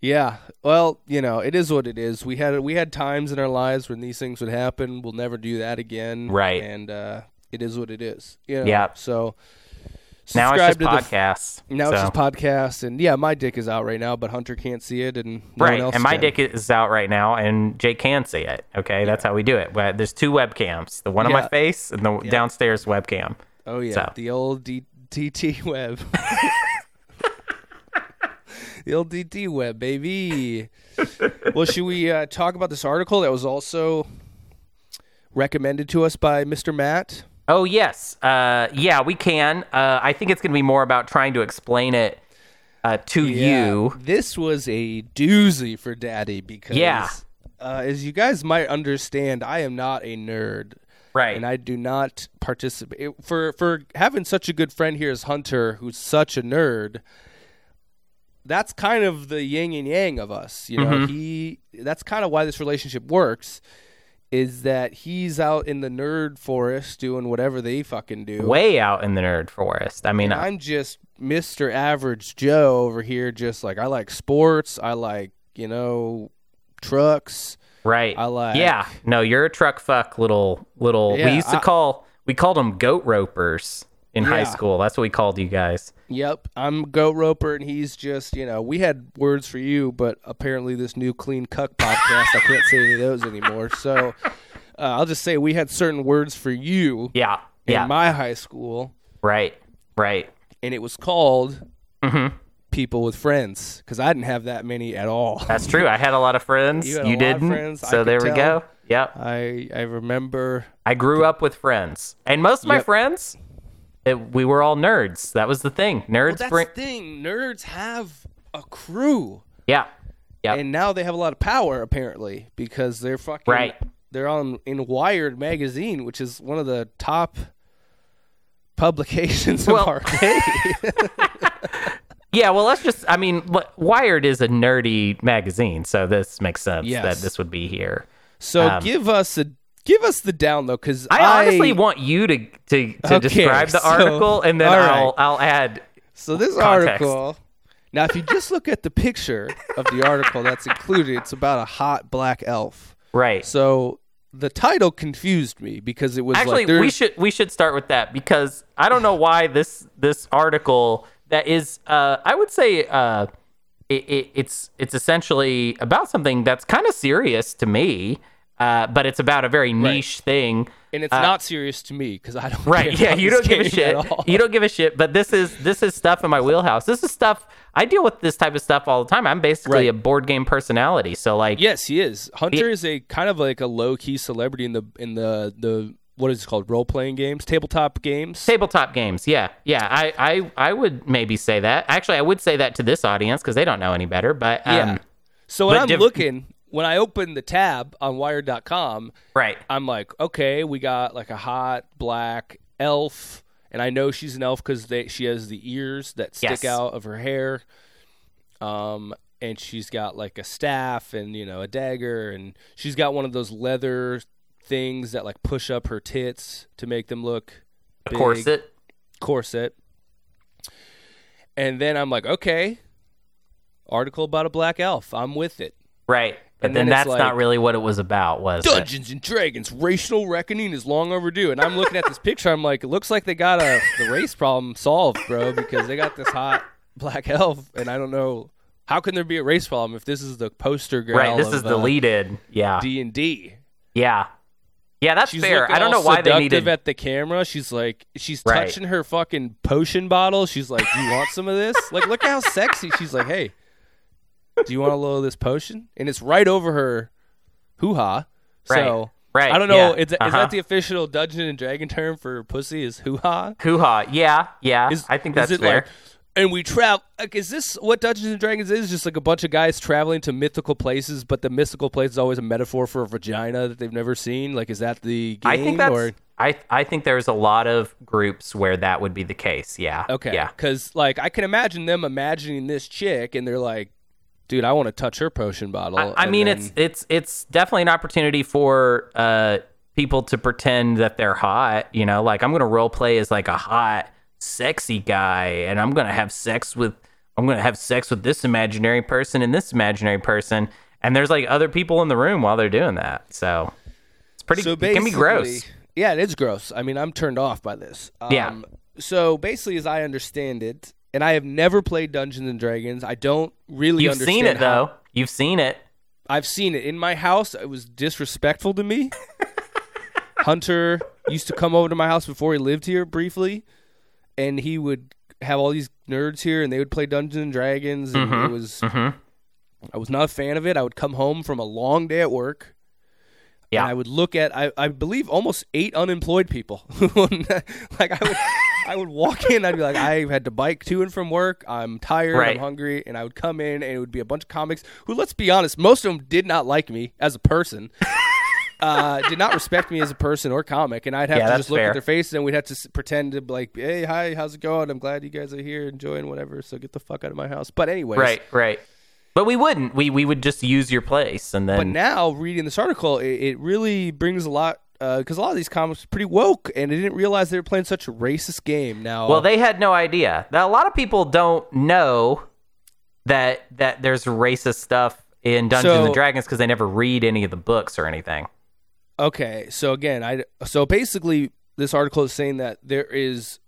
Yeah. Well, you know, it is what it is. We had times in our lives when these things would happen. We'll never do that again. Right. And it is what it is. You know? Yeah. So Now it's just podcasts. It's just podcasts, and yeah, my dick is out right now, but Hunter can't see it, and no one else can. My dick is out right now, and Jake can see it. Okay, that's how we do it. But there's two webcams: the one on my face and the downstairs webcam. Oh yeah, so. The old DT web. The old DT web, baby. Well, should we talk about this article that was also recommended to us by Mr. Matt? Oh, yes. Yeah, we can. I think it's going to be more about trying to explain it to you. This was a doozy for Daddy because, as you guys might understand, I am not a nerd. Right. And I do not participate. For having such a good friend here as Hunter, who's such a nerd, that's kind of the yin and yang of us. You know, that's kind of why this relationship works. Is that he's out in the nerd forest doing whatever they fucking do. Way out in the nerd forest. I mean, I'm just Mr. Average Joe over here, just like, I like sports. I like, trucks. Right. I like... Yeah. No, you're a truck fuck little... Yeah, we used to call... We called them goat ropers in high school. That's what we called you guys. Yep. I'm a goat roper, and he's just, we had words for you, but apparently this new Clean Cuck podcast, I can't say any of those anymore. So I'll just say we had certain words for you in my high school. Right. And it was called People with Friends, because I didn't have that many at all. That's true. I had a lot of friends. You didn't. Friends. So there we go. Yep. I remember. I grew up with friends. And most of my friends... We were all nerds. That was the thing. Nerds have a crew. Yeah. Yep. And now they have a lot of power, apparently, because they're fucking... Right. They're in Wired magazine, which is one of the top publications of our day. Yeah, well, let's just... I mean, Wired is a nerdy magazine, so this makes sense that this would be here. So Give us the down, though, because I honestly want you to describe the article, and then I'll add context. Article, now, if you just look at the picture of the article that's included, it's about a hot black elf. Right. So the title confused me because it was we should start with that, because I don't know why this article that is, I would say... It's essentially about something that's kind of serious to me. But it's about a very niche thing, and it's not serious to me because I don't. Right? Care about you don't give a shit. You don't give a shit. But this is stuff in my wheelhouse. This is stuff I deal with. This type of stuff all the time. I'm basically a board game personality. So like, yes, he is. Hunter is a kind of like a low key celebrity in the what is it called? Role playing games, tabletop games. Yeah. I would maybe say that. Actually, I would say that to this audience because they don't know any better. But yeah. So when I'm looking. When I open the tab on Wired.com, I'm like, okay, we got like a hot black elf, and I know she's an elf because she has the ears that stick out of her hair, and she's got like a staff and a dagger, and she's got one of those leather things that like push up her tits to make them look big. Corset. And then I'm like, okay, article about a black elf. I'm with it. Right. But and then that's like, not really what it was about, was Dungeons and Dragons, racial reckoning is long overdue. And I'm looking at this picture, I'm like, it looks like they got the race problem solved, bro, because they got this hot black elf, and I don't know, how can there be a race problem if this is the poster girl Right, this of, is deleted, D&D. Yeah. Yeah, that's fair. I don't know why they needed... She's at the camera. She's like, she's touching her fucking potion bottle. She's like, you want some of this? Like, look how sexy. She's like, hey... Do you want a little of this potion? And it's right over her hoo-ha. So I don't know. Yeah. Is that the official Dungeon and Dragon term for pussy is hoo-ha? Hoo-ha, yeah. I think that's fair. Like, and we travel... Like, is this what Dungeons and Dragons is? Just like a bunch of guys traveling to mythical places, but the mystical place is always a metaphor for a vagina that they've never seen? Like, is that the game? I think that's... Or? I think there's a lot of groups where that would be the case, yeah. Okay, because like, I can imagine them imagining this chick, and they're like, dude, I want to touch her potion bottle. I mean, then... it's definitely an opportunity for people to pretend that they're hot. You know, like I'm going to role play as like a hot, sexy guy, and I'm going to have sex with this imaginary person and this imaginary person, and there's like other people in the room while they're doing that. So it's it can be gross. Yeah, it is gross. I mean, I'm turned off by this. So basically, as I understand it, and I have never played Dungeons and Dragons. I don't really understand. You've seen it, though. You've seen it. I've seen it. In my house, it was disrespectful to me. Hunter used to come over to my house before he lived here briefly, and he would have all these nerds here, and they would play Dungeons and Dragons, and it was... I was not a fan of it. I would come home from a long day at work, and I would look at, I believe, almost 8 unemployed people. I would walk in, I'd be like, I've had to bike to and from work, I'm tired, I'm hungry, and I would come in, and it would be a bunch of comics who, let's be honest, most of them did not like me as a person, did not respect me as a person or comic, and I'd have to just look at their faces, and we'd have to pretend to be like, hey, hi, how's it going? I'm glad you guys are here, enjoying whatever, so get the fuck out of my house. But anyways. Right. But we wouldn't. We would just use your place, and then. But now reading this article, it really brings a lot because a lot of these comics are pretty woke, and I didn't realize they were playing such a racist game. Now, well, they had no idea. Now, a lot of people don't know that there's racist stuff in Dungeons and Dragons because they never read any of the books or anything. Okay, so again, so basically this article is saying that there is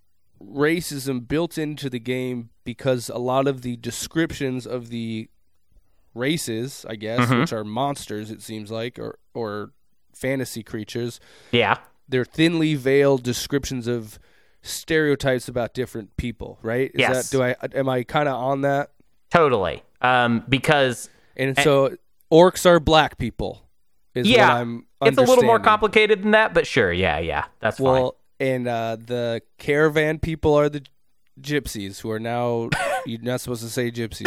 racism built into the game because a lot of the descriptions of the races, I guess, which are monsters, it seems like, or fantasy creatures. Yeah. They're thinly veiled descriptions of stereotypes about different people, right? Yes. Am I kind of on that? Totally. Because... And so orcs are black people is what I'm understanding. It's a little more complicated than that, but sure, yeah. That's fine. Well, and the caravan people are the gypsies who are now... You're not supposed to say gypsy.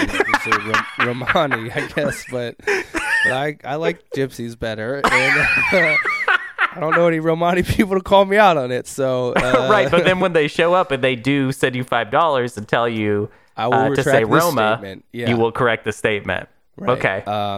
Romani, I guess, but I like gypsies better, and I don't know any Romani people to call me out on it. So right, but then when they show up and they do send you $5 and tell you to say Roma, you will correct the statement. Right. Okay.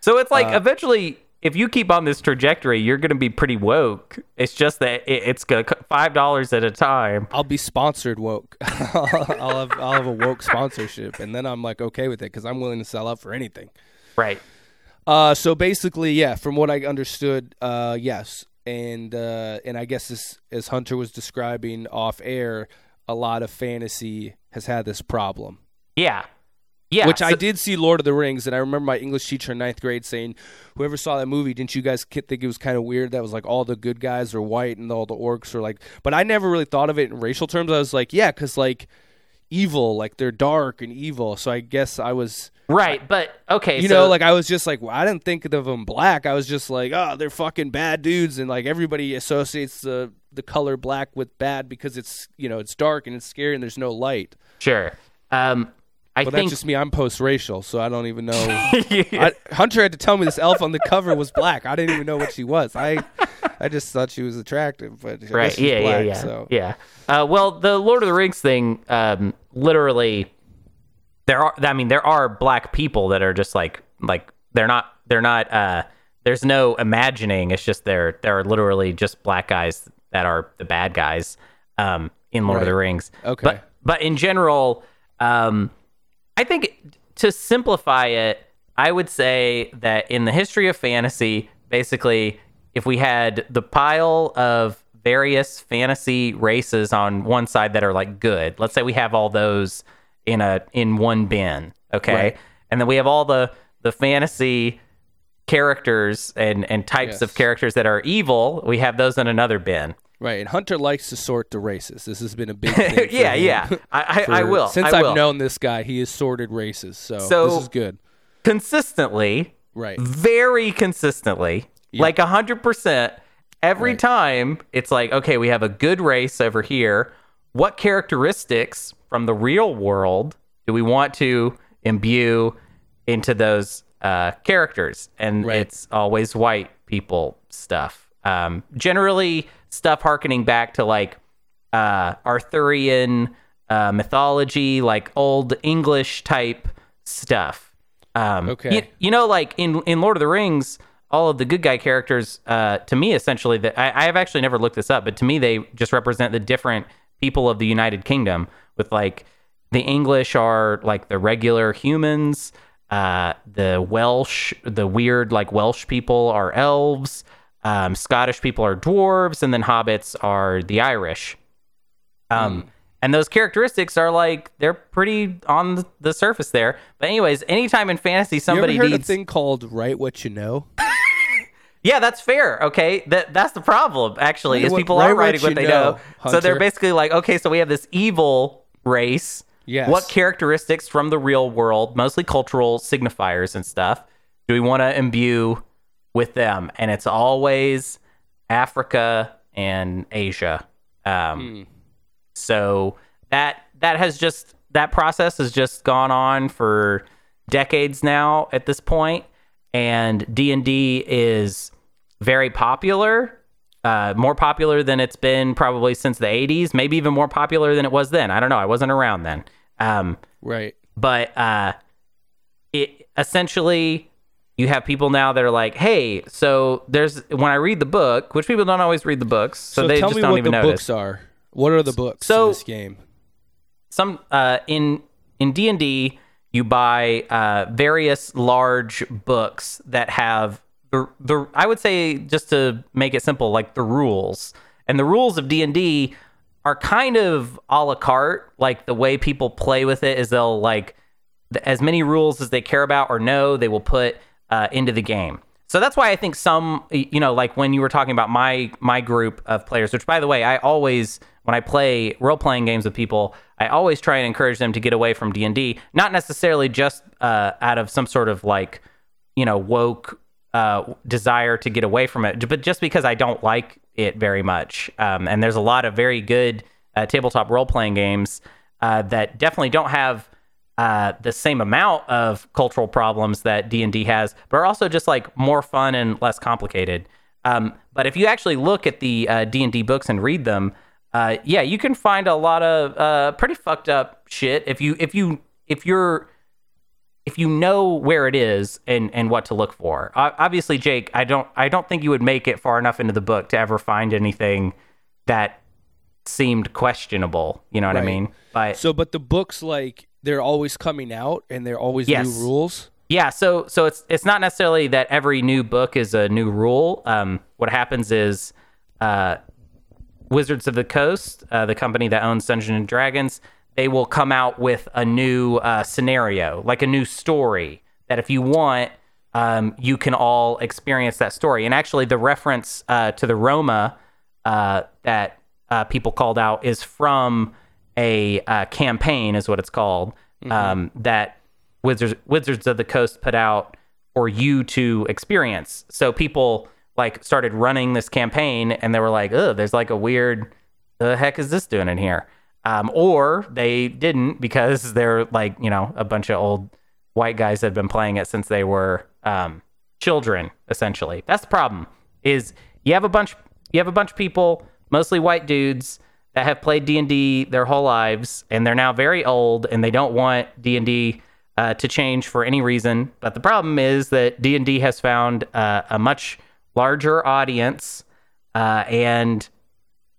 So it's like eventually, if you keep on this trajectory, you're going to be pretty woke. It's just that it's going to $5 at a time. I'll be sponsored woke. I'll have a woke sponsorship, and then I'm like okay with it because I'm willing to sell out for anything. Right. So basically, from what I understood, yes, and I guess this, as Hunter was describing off air, a lot of fantasy has had this problem. Yeah. Yeah, which I did see Lord of the Rings, and I remember my English teacher in 9th grade saying, whoever saw that movie, didn't you guys think it was kind of weird? That was like all the good guys are white and all the orcs are like... But I never really thought of it in racial terms. I was like, yeah, because like evil, like they're dark and evil. So I guess I was... Right, but okay. You know, like I was just like, well, I didn't think of them black. I was just like, oh, they're fucking bad dudes. And like everybody associates the color black with bad because it's, you know, it's dark and it's scary and there's no light. Sure. But that's just me. I'm post-racial, so I don't even know. Hunter had to tell me this elf on the cover was black. I didn't even know what she was. I just thought she was attractive, but I guess she's black. Yeah. Well, the Lord of the Rings thing, literally, there are black people that are just like they're not. There's no imagining. It's just there are literally just black guys that are the bad guys in Lord of the Rings. Okay, but in general, I think to simplify it, I would say that in the history of fantasy, basically, if we had the pile of various fantasy races on one side that are like good, let's say we have all those in one bin, okay? Right. And then we have all the fantasy characters and types of characters that are evil, we have those in another bin. Right, and Hunter likes to sort the races. This has been a big thing. Yeah. I will. Since I've known this guy, he has sorted races, so this is good. Consistently, right? Very consistently, like 100%, every time, it's like, okay, we have a good race over here. What characteristics from the real world do we want to imbue into those characters? And it's always white people stuff. Generally... stuff harkening back to like Arthurian mythology, like old English type stuff. You know, like in Lord of the Rings, all of the good guy characters, to me, essentially, that I have actually never looked this up, but to me, they just represent the different people of the United Kingdom. With like the English are like the regular humans, the Welsh, the weird like Welsh people are elves. Scottish people are dwarves, and then hobbits are the Irish. And those characteristics are like, they're pretty on the surface there. But anyways, anytime in fantasy somebody needs... You ever heard a thing called write what you know? Yeah, that's fair. Okay, that's the problem, actually, is people are writing what they know. So they're basically like, okay, so we have this evil race. Yes. What characteristics from the real world, mostly cultural signifiers and stuff, do we want to imbue with them? And it's always Africa and Asia. So that process has just gone on for decades now at this point. And D&D is very popular, more popular than it's been probably since the 80s, maybe even more popular than it was then. I don't know. I wasn't around then. Right. But it essentially, you have people now that are like, hey, so when I read the book, which people don't always read the books, so they just don't even notice. Tell me what the books are. What are the books in this game? Some in D&D, you buy various large books that have the I would say, just to make it simple, like the rules. And the rules of D&D are kind of a la carte. Like the way people play with it is they'll like as many rules as they care about or know they will put into the game. So that's why I think some, you know, like when you were talking about my group of players, which by the way, I always, when I play role-playing games with people, I always try and encourage them to get away from D&D, not necessarily just out of some sort of like, you know, woke desire to get away from it, but just because I don't like it very much. And there's a lot of very good tabletop role-playing games that definitely don't have the same amount of cultural problems that D&D has, but are also just like more fun and less complicated. But if you actually look at the D&D books and read them, you can find a lot of pretty fucked up shit if you know where it is and what to look for. Obviously, Jake, I don't think you would make it far enough into the book to ever find anything that seemed questionable. You know what I mean? But the books, like, they're always coming out and they're always new rules. Yeah, so it's not necessarily that every new book is a new rule. What happens is Wizards of the Coast, the company that owns Dungeons and Dragons, they will come out with a new scenario, like a new story that if you want, you can all experience that story. And actually the reference to the Roma that people called out is from a campaign, is what it's called, that Wizards of the Coast put out for you to experience. So people like started running this campaign and they were like, oh, there's like a weird, the heck is this doing in here? Or they didn't, because they're like, you know, a bunch of old white guys that had been playing it since they were children, essentially. That's the problem, is you have a bunch of people, mostly white dudes, that have played D&D their whole lives, and they're now very old, and they don't want D&D to change for any reason. But the problem is that D&D has found a much larger audience, and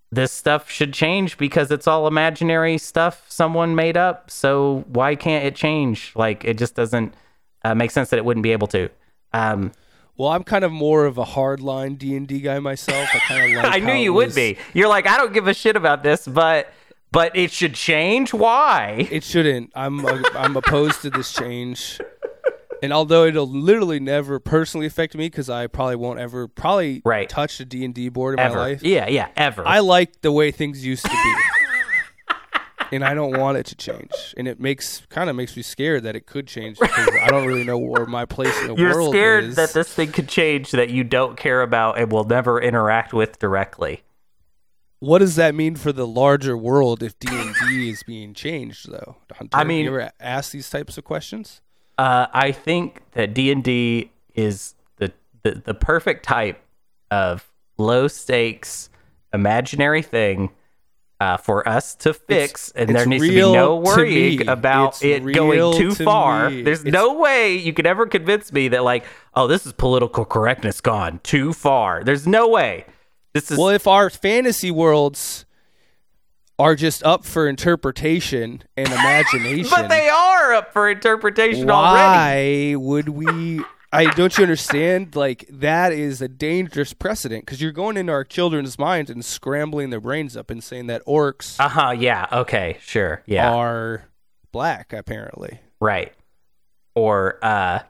this stuff should change because it's all imaginary stuff someone made up. So why can't it change? Like, it just doesn't make sense that it wouldn't be able to. Well, I'm kind of more of a hardline D&D guy myself. I kind of like I knew you would be. You're like, I don't give a shit about this, but it should change. Why? It shouldn't. I'm opposed to this change. And although it'll literally never personally affect me, because I probably won't ever touch a D&D board in my life. Yeah, ever. I like the way things used to be. And I don't want it to change. And it makes me scared that it could change, because I don't really know where my place in the world is. You're scared that this thing could change that you don't care about and will never interact with directly. What does that mean for the larger world if D&D is being changed, though? Hunter, I mean, you ever ask these types of questions? I think that D&D is the perfect type of low stakes imaginary thing for us to fix, and there needs to be no worrying about it going too far. There's no way you could ever convince me that, like, oh, this is political correctness gone too far. There's no way. This is... Well, if our fantasy worlds are just up for interpretation and imagination. But they are up for interpretation already. Why would we Don't you understand? Like, that is a dangerous precedent because you're going into our children's minds and scrambling their brains up and saying that orcs. Yeah. Okay. Sure. Yeah. Are black apparently. Right. Or that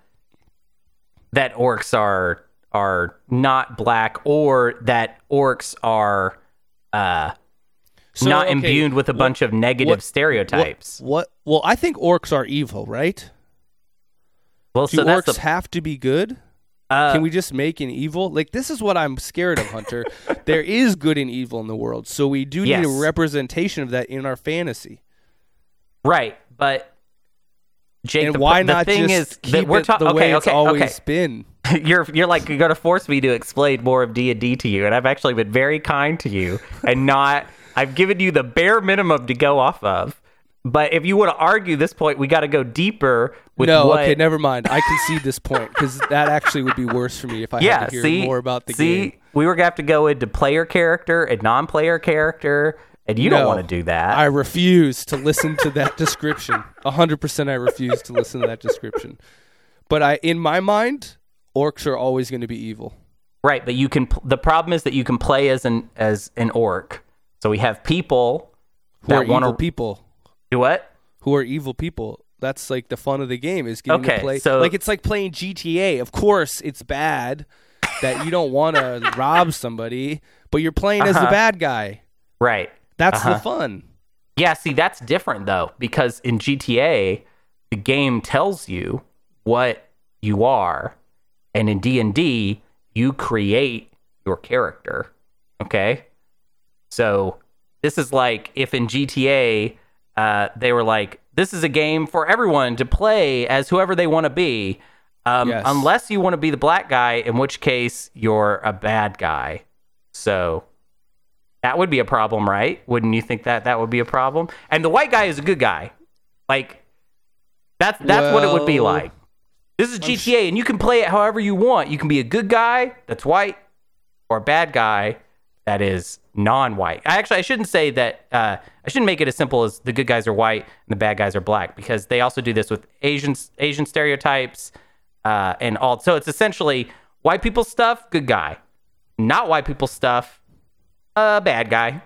orcs are not black, or that orcs are imbued with a bunch of negative stereotypes. Well, I think orcs are evil, right? Well, do orcs have to be good? Can we just make an evil? Like, this is what I'm scared of, Hunter. There is good and evil in the world, so we do need a representation of that in our fantasy. Right, but Jake, the thing is, we're talking the way it's always been. You're like, you're going to force me to explain more of D&D to you, and I've actually been very kind to you, and I've given you the bare minimum to go off of. But if you want to argue this point, we got to go deeper with okay, never mind. I concede this point because that actually would be worse for me if I had to hear more about the game. We were going to have to go into player character and non-player character, and you don't want to do that. I refuse to listen to that description. 100% I refuse to listen to that description. But in my mind, orcs are always going to be evil. Right, but you can. The problem is that you can play as an orc. So we have people who are evil people. That's like the fun of the game is getting to play. So, like, it's like playing GTA. Of course, it's bad that you don't want to rob somebody, but you're playing as the bad guy. Right. That's the fun. Yeah, see, that's different, though, because in GTA, the game tells you what you are, and in D&D, you create your character, okay? So this is like if in GTA... they were like, this is a game for everyone to play as whoever they want to be, unless you want to be the black guy, in which case you're a bad guy. So that would be a problem, right? Wouldn't you think that would be a problem? And the white guy is a good guy. Like, that's what it would be like. This is GTA, and you can play it however you want. You can be a good guy that's white or a bad guy that is non-white. I shouldn't say that. I shouldn't make it as simple as the good guys are white and the bad guys are black, because they also do this with Asian stereotypes and all. So it's essentially white people stuff, good guy. Not white people stuff, bad guy.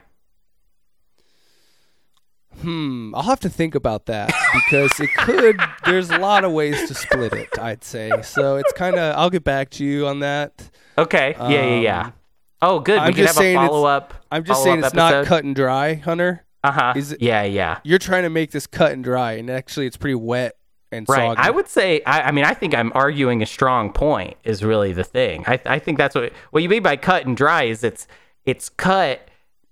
I'll have to think about that because there's a lot of ways to split it, I'd say. So it's kind of, I'll get back to you on that. Okay. Yeah. Oh, good. We can have a follow-up. I'm just saying it's not cut and dry, Hunter. Yeah. You're trying to make this cut and dry, and actually it's pretty wet and soggy. I would say, I think I'm arguing a strong point is really the thing. I think that's what you mean by cut and dry is it's cut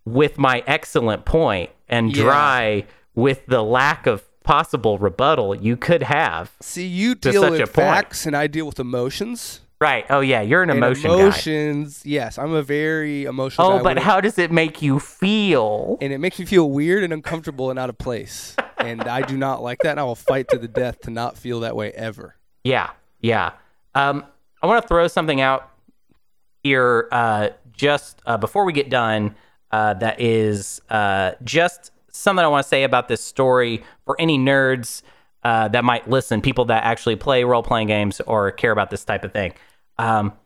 with my excellent point and dry with the lack of possible rebuttal you could have. See, you deal with facts and I deal with emotions. Right. Oh, yeah. You're an emotion guy. Emotions. Yes. I'm a very emotional guy. Oh, but how does it make you feel? And it makes me feel weird and uncomfortable and out of place. And I do not like that. And I will fight to the death to not feel that way ever. Yeah. Yeah. I want to throw something out here just before we get done. That is just something I want to say about this story for any nerds that might listen, people that actually play role-playing games or care about this type of thing.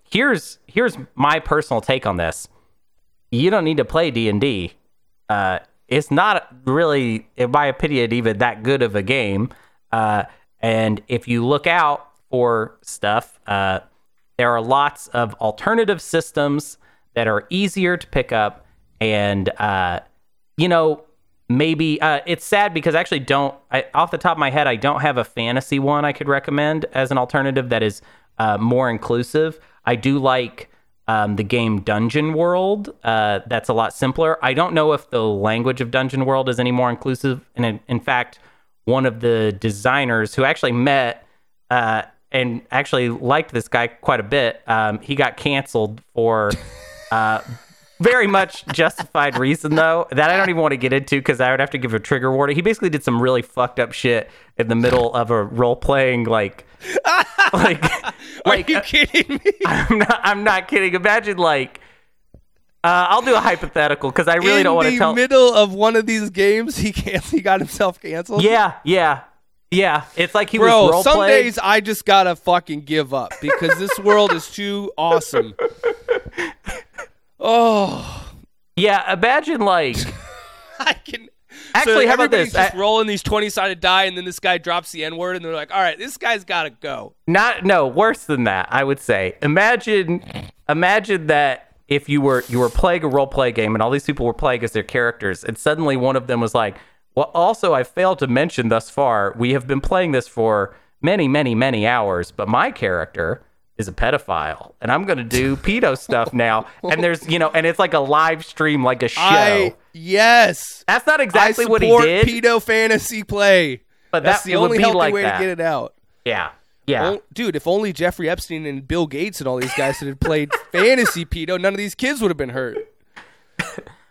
Here's my personal take on this. You don't need to play D&D. It's not really, in my opinion, even that good of a game. And if you look out for stuff, there are lots of alternative systems that are easier to pick up. And, maybe it's sad because I actually off the top of my head, I don't have a fantasy one I could recommend as an alternative that is more inclusive. I do like the game Dungeon World. That's a lot simpler. I don't know if the language of Dungeon World is any more inclusive. And in fact, one of the designers who actually met and actually liked this guy quite a bit, he got canceled for... very much justified reason, though, that I don't even want to get into because I would have to give a trigger warning. He basically did some really fucked up shit in the middle of a role-playing, Are you kidding me? I'm not kidding. Imagine, I'll do a hypothetical because I really don't want to tell... In the middle of one of these games, he got himself canceled? Yeah, yeah. Yeah, it's like he was role-playing. Some days I just gotta fucking give up because this world is too awesome. Oh. Yeah, imagine like... I can... Actually, so how about this? Just rolling these 20-sided die, and then this guy drops the N-word, and they're like, all right, this guy's got to go. No, worse than that, I would say. Imagine that if you were playing a role-play game, and all these people were playing as their characters, and suddenly one of them was like, well, also, I failed to mention thus far, we have been playing this for many, many, many hours, but my character is a pedophile, and I'm going to do pedo stuff now. And there's, and it's like a live stream, like a show. Yes. That's not exactly what he did. I support pedo fantasy play. But that's the only healthy way to get it out. Yeah. Yeah. Well, dude, if only Jeffrey Epstein and Bill Gates and all these guys that had played fantasy pedo, none of these kids would have been hurt.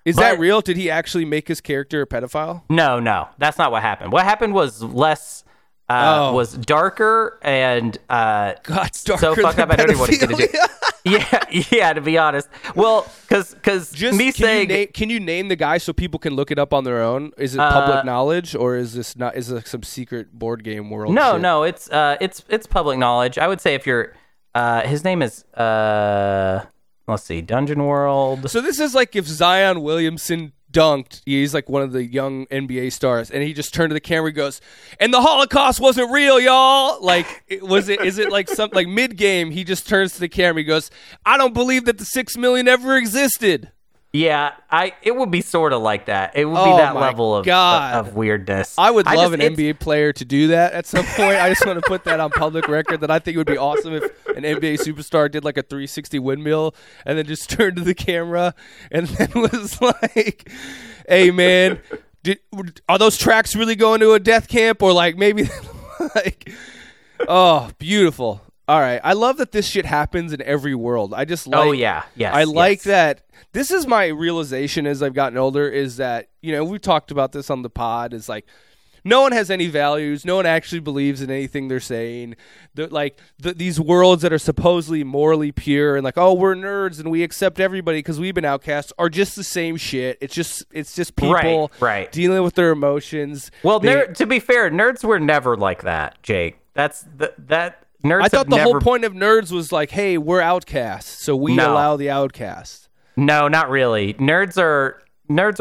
Is that real? Did he actually make his character a pedophile? No. That's not what happened. What happened was was darker and so fucked up I don't know what he's going to do. Yeah, to be honest. Well, because me saying... can you name the guy so people can look it up on their own? Is it public knowledge or is this not? Is it some secret board game world? No, it's public knowledge. I would say if you're... his name is... let's see, Dungeon World. So this is like if Zion Williamson... dunked, he's like one of the young NBA stars, and he just turned to the camera and goes, and the Holocaust wasn't real, y'all. Like, is it like something like mid-game, he just turns to the camera and goes, I don't believe that the 6 million ever existed. Yeah, it would be sort of like that. It would be that level of weirdness. I would love an NBA player to do that at some point. I just want to put that on public record that I think it would be awesome if an NBA superstar did like a 360 windmill and then just turned to the camera and then was like, hey, man, are those tracks really going to a death camp? Or like maybe like, oh, beautiful. All right. I love that this shit happens in every world. I just like... Oh, yeah. Yes. I like that... This is my realization as I've gotten older is that, we talked about this on the pod. Is like no one has any values. No one actually believes in anything they're saying. These worlds that are supposedly morally pure and like, oh, we're nerds and we accept everybody because we've been outcasts are just the same shit. It's just people dealing with their emotions. Well, to be fair, nerds were never like that, Jake. Nerds I thought the whole point of nerds was like, hey, we're outcasts, so we allow the outcasts. No, not really. Nerds are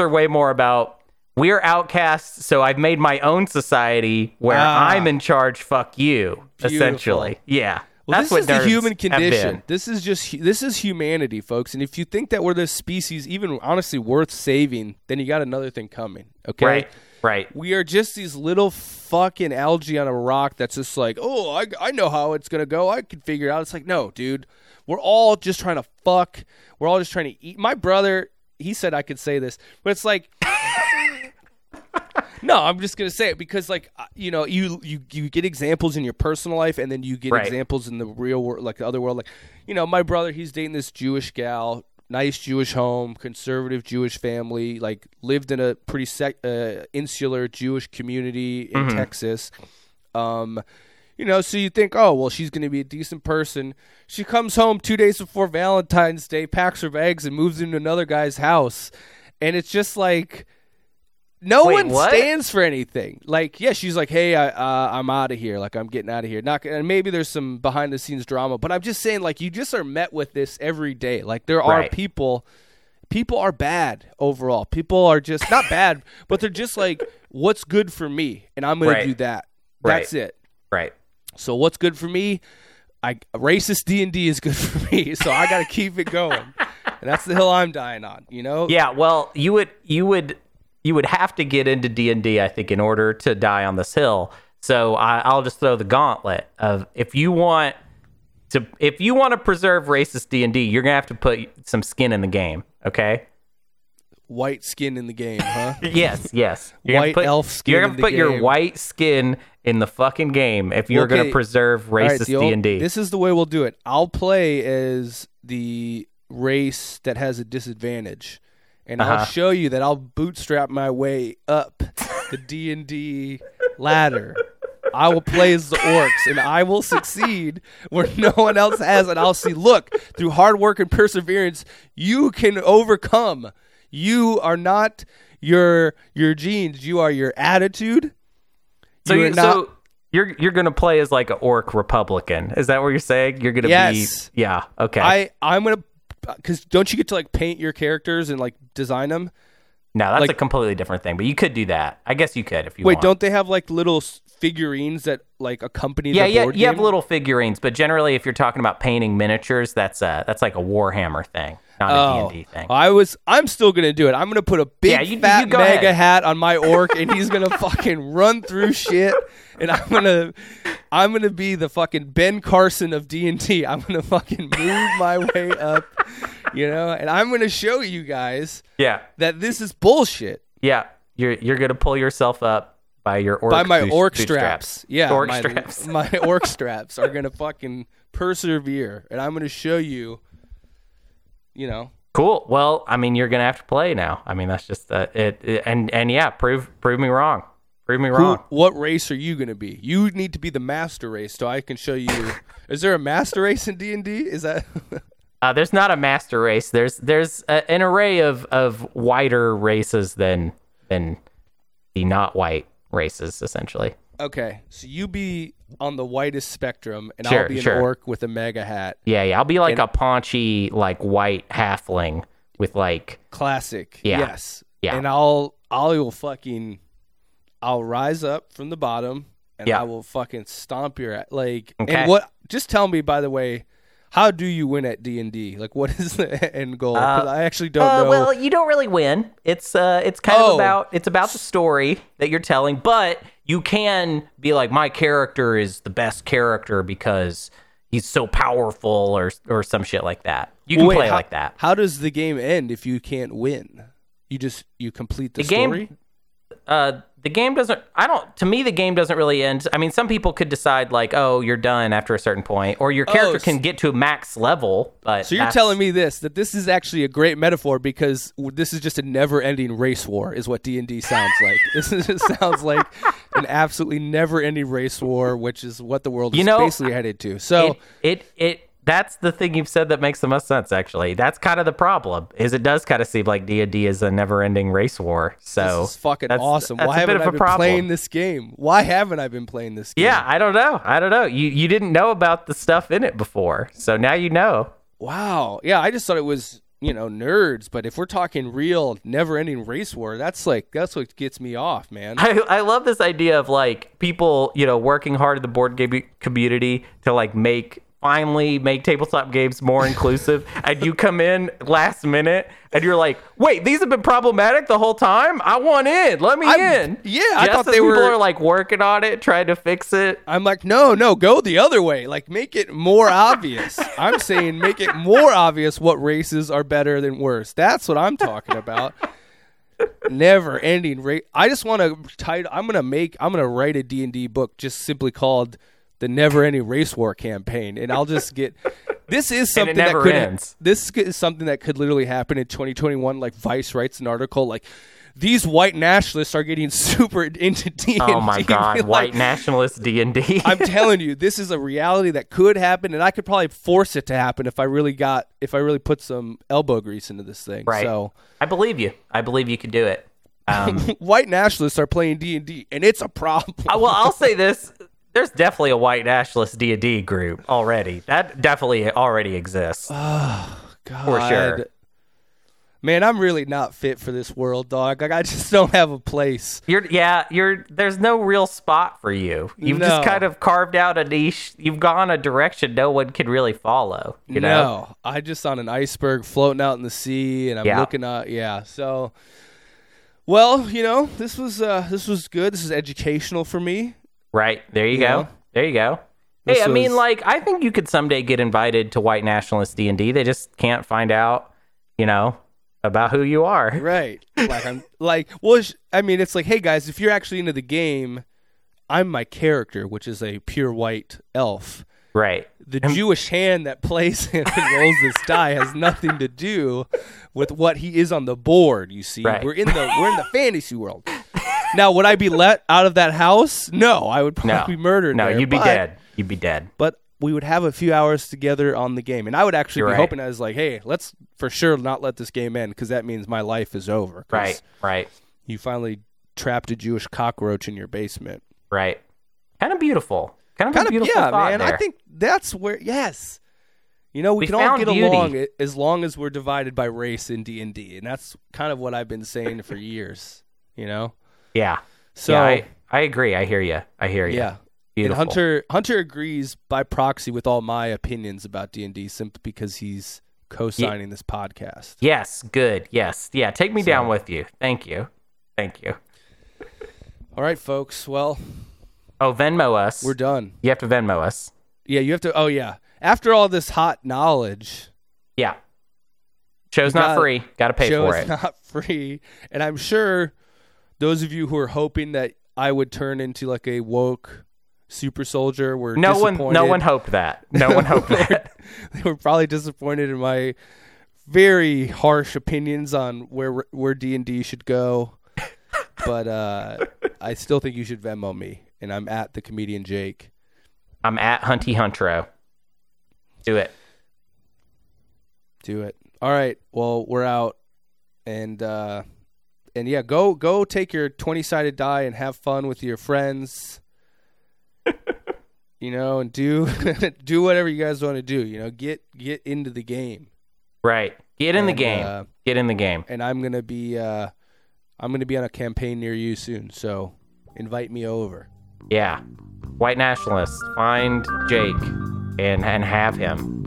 way more about we're outcasts, so I've made my own society where I'm in charge. Fuck you, beautiful. Essentially. Yeah, well, that's what nerds have been. This is the human condition. This is humanity, folks. And if you think that we're this species, even honestly worth saving, then you got another thing coming. Okay. Right. We are just these little fucking algae on a rock that's just like, oh, I know how it's going to go. I can figure it out. It's like, no, dude. We're all just trying to fuck. We're all just trying to eat. My brother, he said I could say this, but it's like... No, I'm just going to say it because, like, you get examples in your personal life and then you get examples in the real world, like the other world. Like, my brother, he's dating this Jewish gal. Nice Jewish home, conservative Jewish family, like lived in a pretty insular Jewish community in Texas. So you think, oh, well, she's going to be a decent person. She comes home 2 days before Valentine's Day, packs her bags, and moves into another guy's house. And it's just like, no one stands for anything. Like, yeah, she's like, hey, I'm out of here. Like, I'm getting out of here. And maybe there's some behind-the-scenes drama. But I'm just saying, like, you just are met with this every day. Like, there are people. People are bad overall. People are just not bad, but they're just like, what's good for me? And I'm going to do that. That's it. Right. So what's good for me? Racist D&D is good for me. So I got to keep it going. And that's the hill I'm dying on, Yeah, well, you would have to get into D&D, I think, in order to die on this hill. So I'll just throw the gauntlet of if you want to preserve racist D&D, you're gonna have to put some skin in the game. Okay, white skin in the game, huh? yes. You're gonna put your white skin in the fucking game if you're gonna preserve racist D&D. This is the way we'll do it. I'll play as the race that has a disadvantage. And I'll show you that I'll bootstrap my way up the D&D ladder. I will play as the orcs, and I will succeed where no one else has. And I'll see, look, through hard work and perseverance, you can overcome. You are not your genes. You are your attitude. So You're gonna play as like an orc Republican. Is that what you're saying? You're gonna be yeah. Okay. I'm gonna, because don't you get to like paint your characters and like design them? No, that's like a completely different thing. But you could do that. I guess you could if you want. Don't they have like little figurines that like accompany the board game? You have little figurines, but generally if you're talking about painting miniatures, that's like a Warhammer thing, not a D&D thing. I'm still gonna do it. I'm gonna put a big fat mega hat on my orc and he's gonna fucking run through shit, and I'm gonna be the fucking Ben Carson of D&D. I'm gonna fucking move my way up, you know, and I'm gonna show you guys that this is bullshit. Yeah, you're gonna pull yourself up by your orc, by my orc straps. Yeah, orc straps. My orc straps are gonna fucking persevere, and I'm gonna show you. You know. Cool. Well, I mean, you're gonna have to play now. I mean, that's just it. And yeah, prove me wrong. Prove me wrong. What race are you gonna be? You need to be the master race, so I can show you. Is there a master race in D&D? Is that? There's not a master race. There's an array of wider races than the not white races, essentially. Okay, so you be on the whitest spectrum, and I'll be an orc with a mega hat. Yeah, I'll be like a paunchy, like white halfling with like classic. Yeah. Yes, yeah, and I'll rise up from the bottom, and I will fucking stomp your like. Okay. And what? Just tell me, by the way. How do you win at D&D? Like, what is the end goal? I actually don't know. Well, you don't really win. It's kind of about the story that you're telling, but you can be like, my character is the best character because he's so powerful, or some shit like that. You can play like that. How does the game end if you can't win? You complete the story? The game doesn't. To me, the game doesn't really end. I mean, some people could decide like, oh, you're done after a certain point, or your character can get to a max level. But so you're telling me that this is actually a great metaphor, because this is just a never-ending race war, is what D&D sounds like. This sounds like an absolutely never-ending race war, which is what the world is basically headed to. So it that's the thing you've said that makes the most sense. Actually, that's kind of the problem. Is it does kind of seem like D&D is a never-ending race war. So this is fucking awesome. Why haven't I been playing this game? Yeah, I don't know. You didn't know about the stuff in it before, so now you know. Wow. Yeah, I just thought it was nerds, but if we're talking real never-ending race war, that's what gets me off, man. I love this idea of like people working hard in the board game community to like finally make tabletop games more inclusive, and you come in last minute and you're like, wait, these have been problematic the whole time? I want in. Let me in. Yeah, I thought they were... People are like working on it, trying to fix it. I'm like, no, go the other way. Like, make it more obvious. I'm saying make it more obvious what races are better than worse. That's what I'm talking about. Never ending race. I just want to title. I'm going to write a D&D book just simply called The Never Ending Race War Campaign, and I'll just get. This is something that could literally happen in 2021. Like Vice writes an article like, these white nationalists are getting super into D&D. Oh my god, like, white nationalist D&D. I'm telling you, this is a reality that could happen, and I could probably force it to happen if I really put some elbow grease into this thing. Right. So I believe you. I believe you could do it. White nationalists are playing D&D, and it's a problem. Well, I'll say this. There's definitely a white nationalist D&D group already. That definitely already exists. Oh, God. For sure. Man, I'm really not fit for this world, dog. Like, I just don't have a place. There's no real spot for you. You've just kind of carved out a niche. You've gone a direction no one can really follow. No, I'm just on an iceberg floating out in the sea, and I'm looking up. Yeah, so, well, this was good. This was educational for me. Right. There you go. Hey, I mean, like, I think you could someday get invited to white nationalist D&D. They just can't find out, about who you are. Right. Like, it's like, hey, guys, if you're actually into the game, I'm my character, which is a pure white elf. Right. The Jewish hand that plays and rolls this die has nothing to do with what he is on the board, you see. Right. We're in the fantasy world. Now, would I be let out of that house? No, I would probably be murdered. No, you'd be dead. You'd be dead. But we would have a few hours together on the game. And I would actually be hoping, I was like, hey, let's for sure not let this game end, because that means my life is over. Right. You finally trapped a Jewish cockroach in your basement. Right. Kind of beautiful. Kind of a beautiful thought, man. There. I think that's where, yes. You know, we can all get along as long as we're divided by race in D&D, and that's kind of what I've been saying for years, you know? Yeah. So yeah, I agree. I hear you. Yeah. Beautiful. And Hunter agrees by proxy with all my opinions about D&D simply because he's co-signing this podcast. Yes, good. Yes. Yeah, take me down with you. Thank you. All right, folks. Well. Oh, Venmo us. We're done. You have to Venmo us. Yeah, you have to. Oh, yeah. After all this hot knowledge. Yeah. Show's not free. Got to pay for it. Show's not free. And I'm sure those of you who are hoping that I would turn into like a woke super soldier were disappointed. No one hoped that. They were probably disappointed in my very harsh opinions on where D&D should go. But I still think you should Venmo me. And I'm at the comedian Jake. I'm at Hunty Huntro. Do it. All right. Well, we're out. And yeah, go take your 20-sided die and have fun with your friends. You know, and do whatever you guys want to do. You know, get into the game. Right. Get in the game. And I'm gonna be on a campaign near you soon. So invite me over. Yeah. White nationalists, find Jake and have him.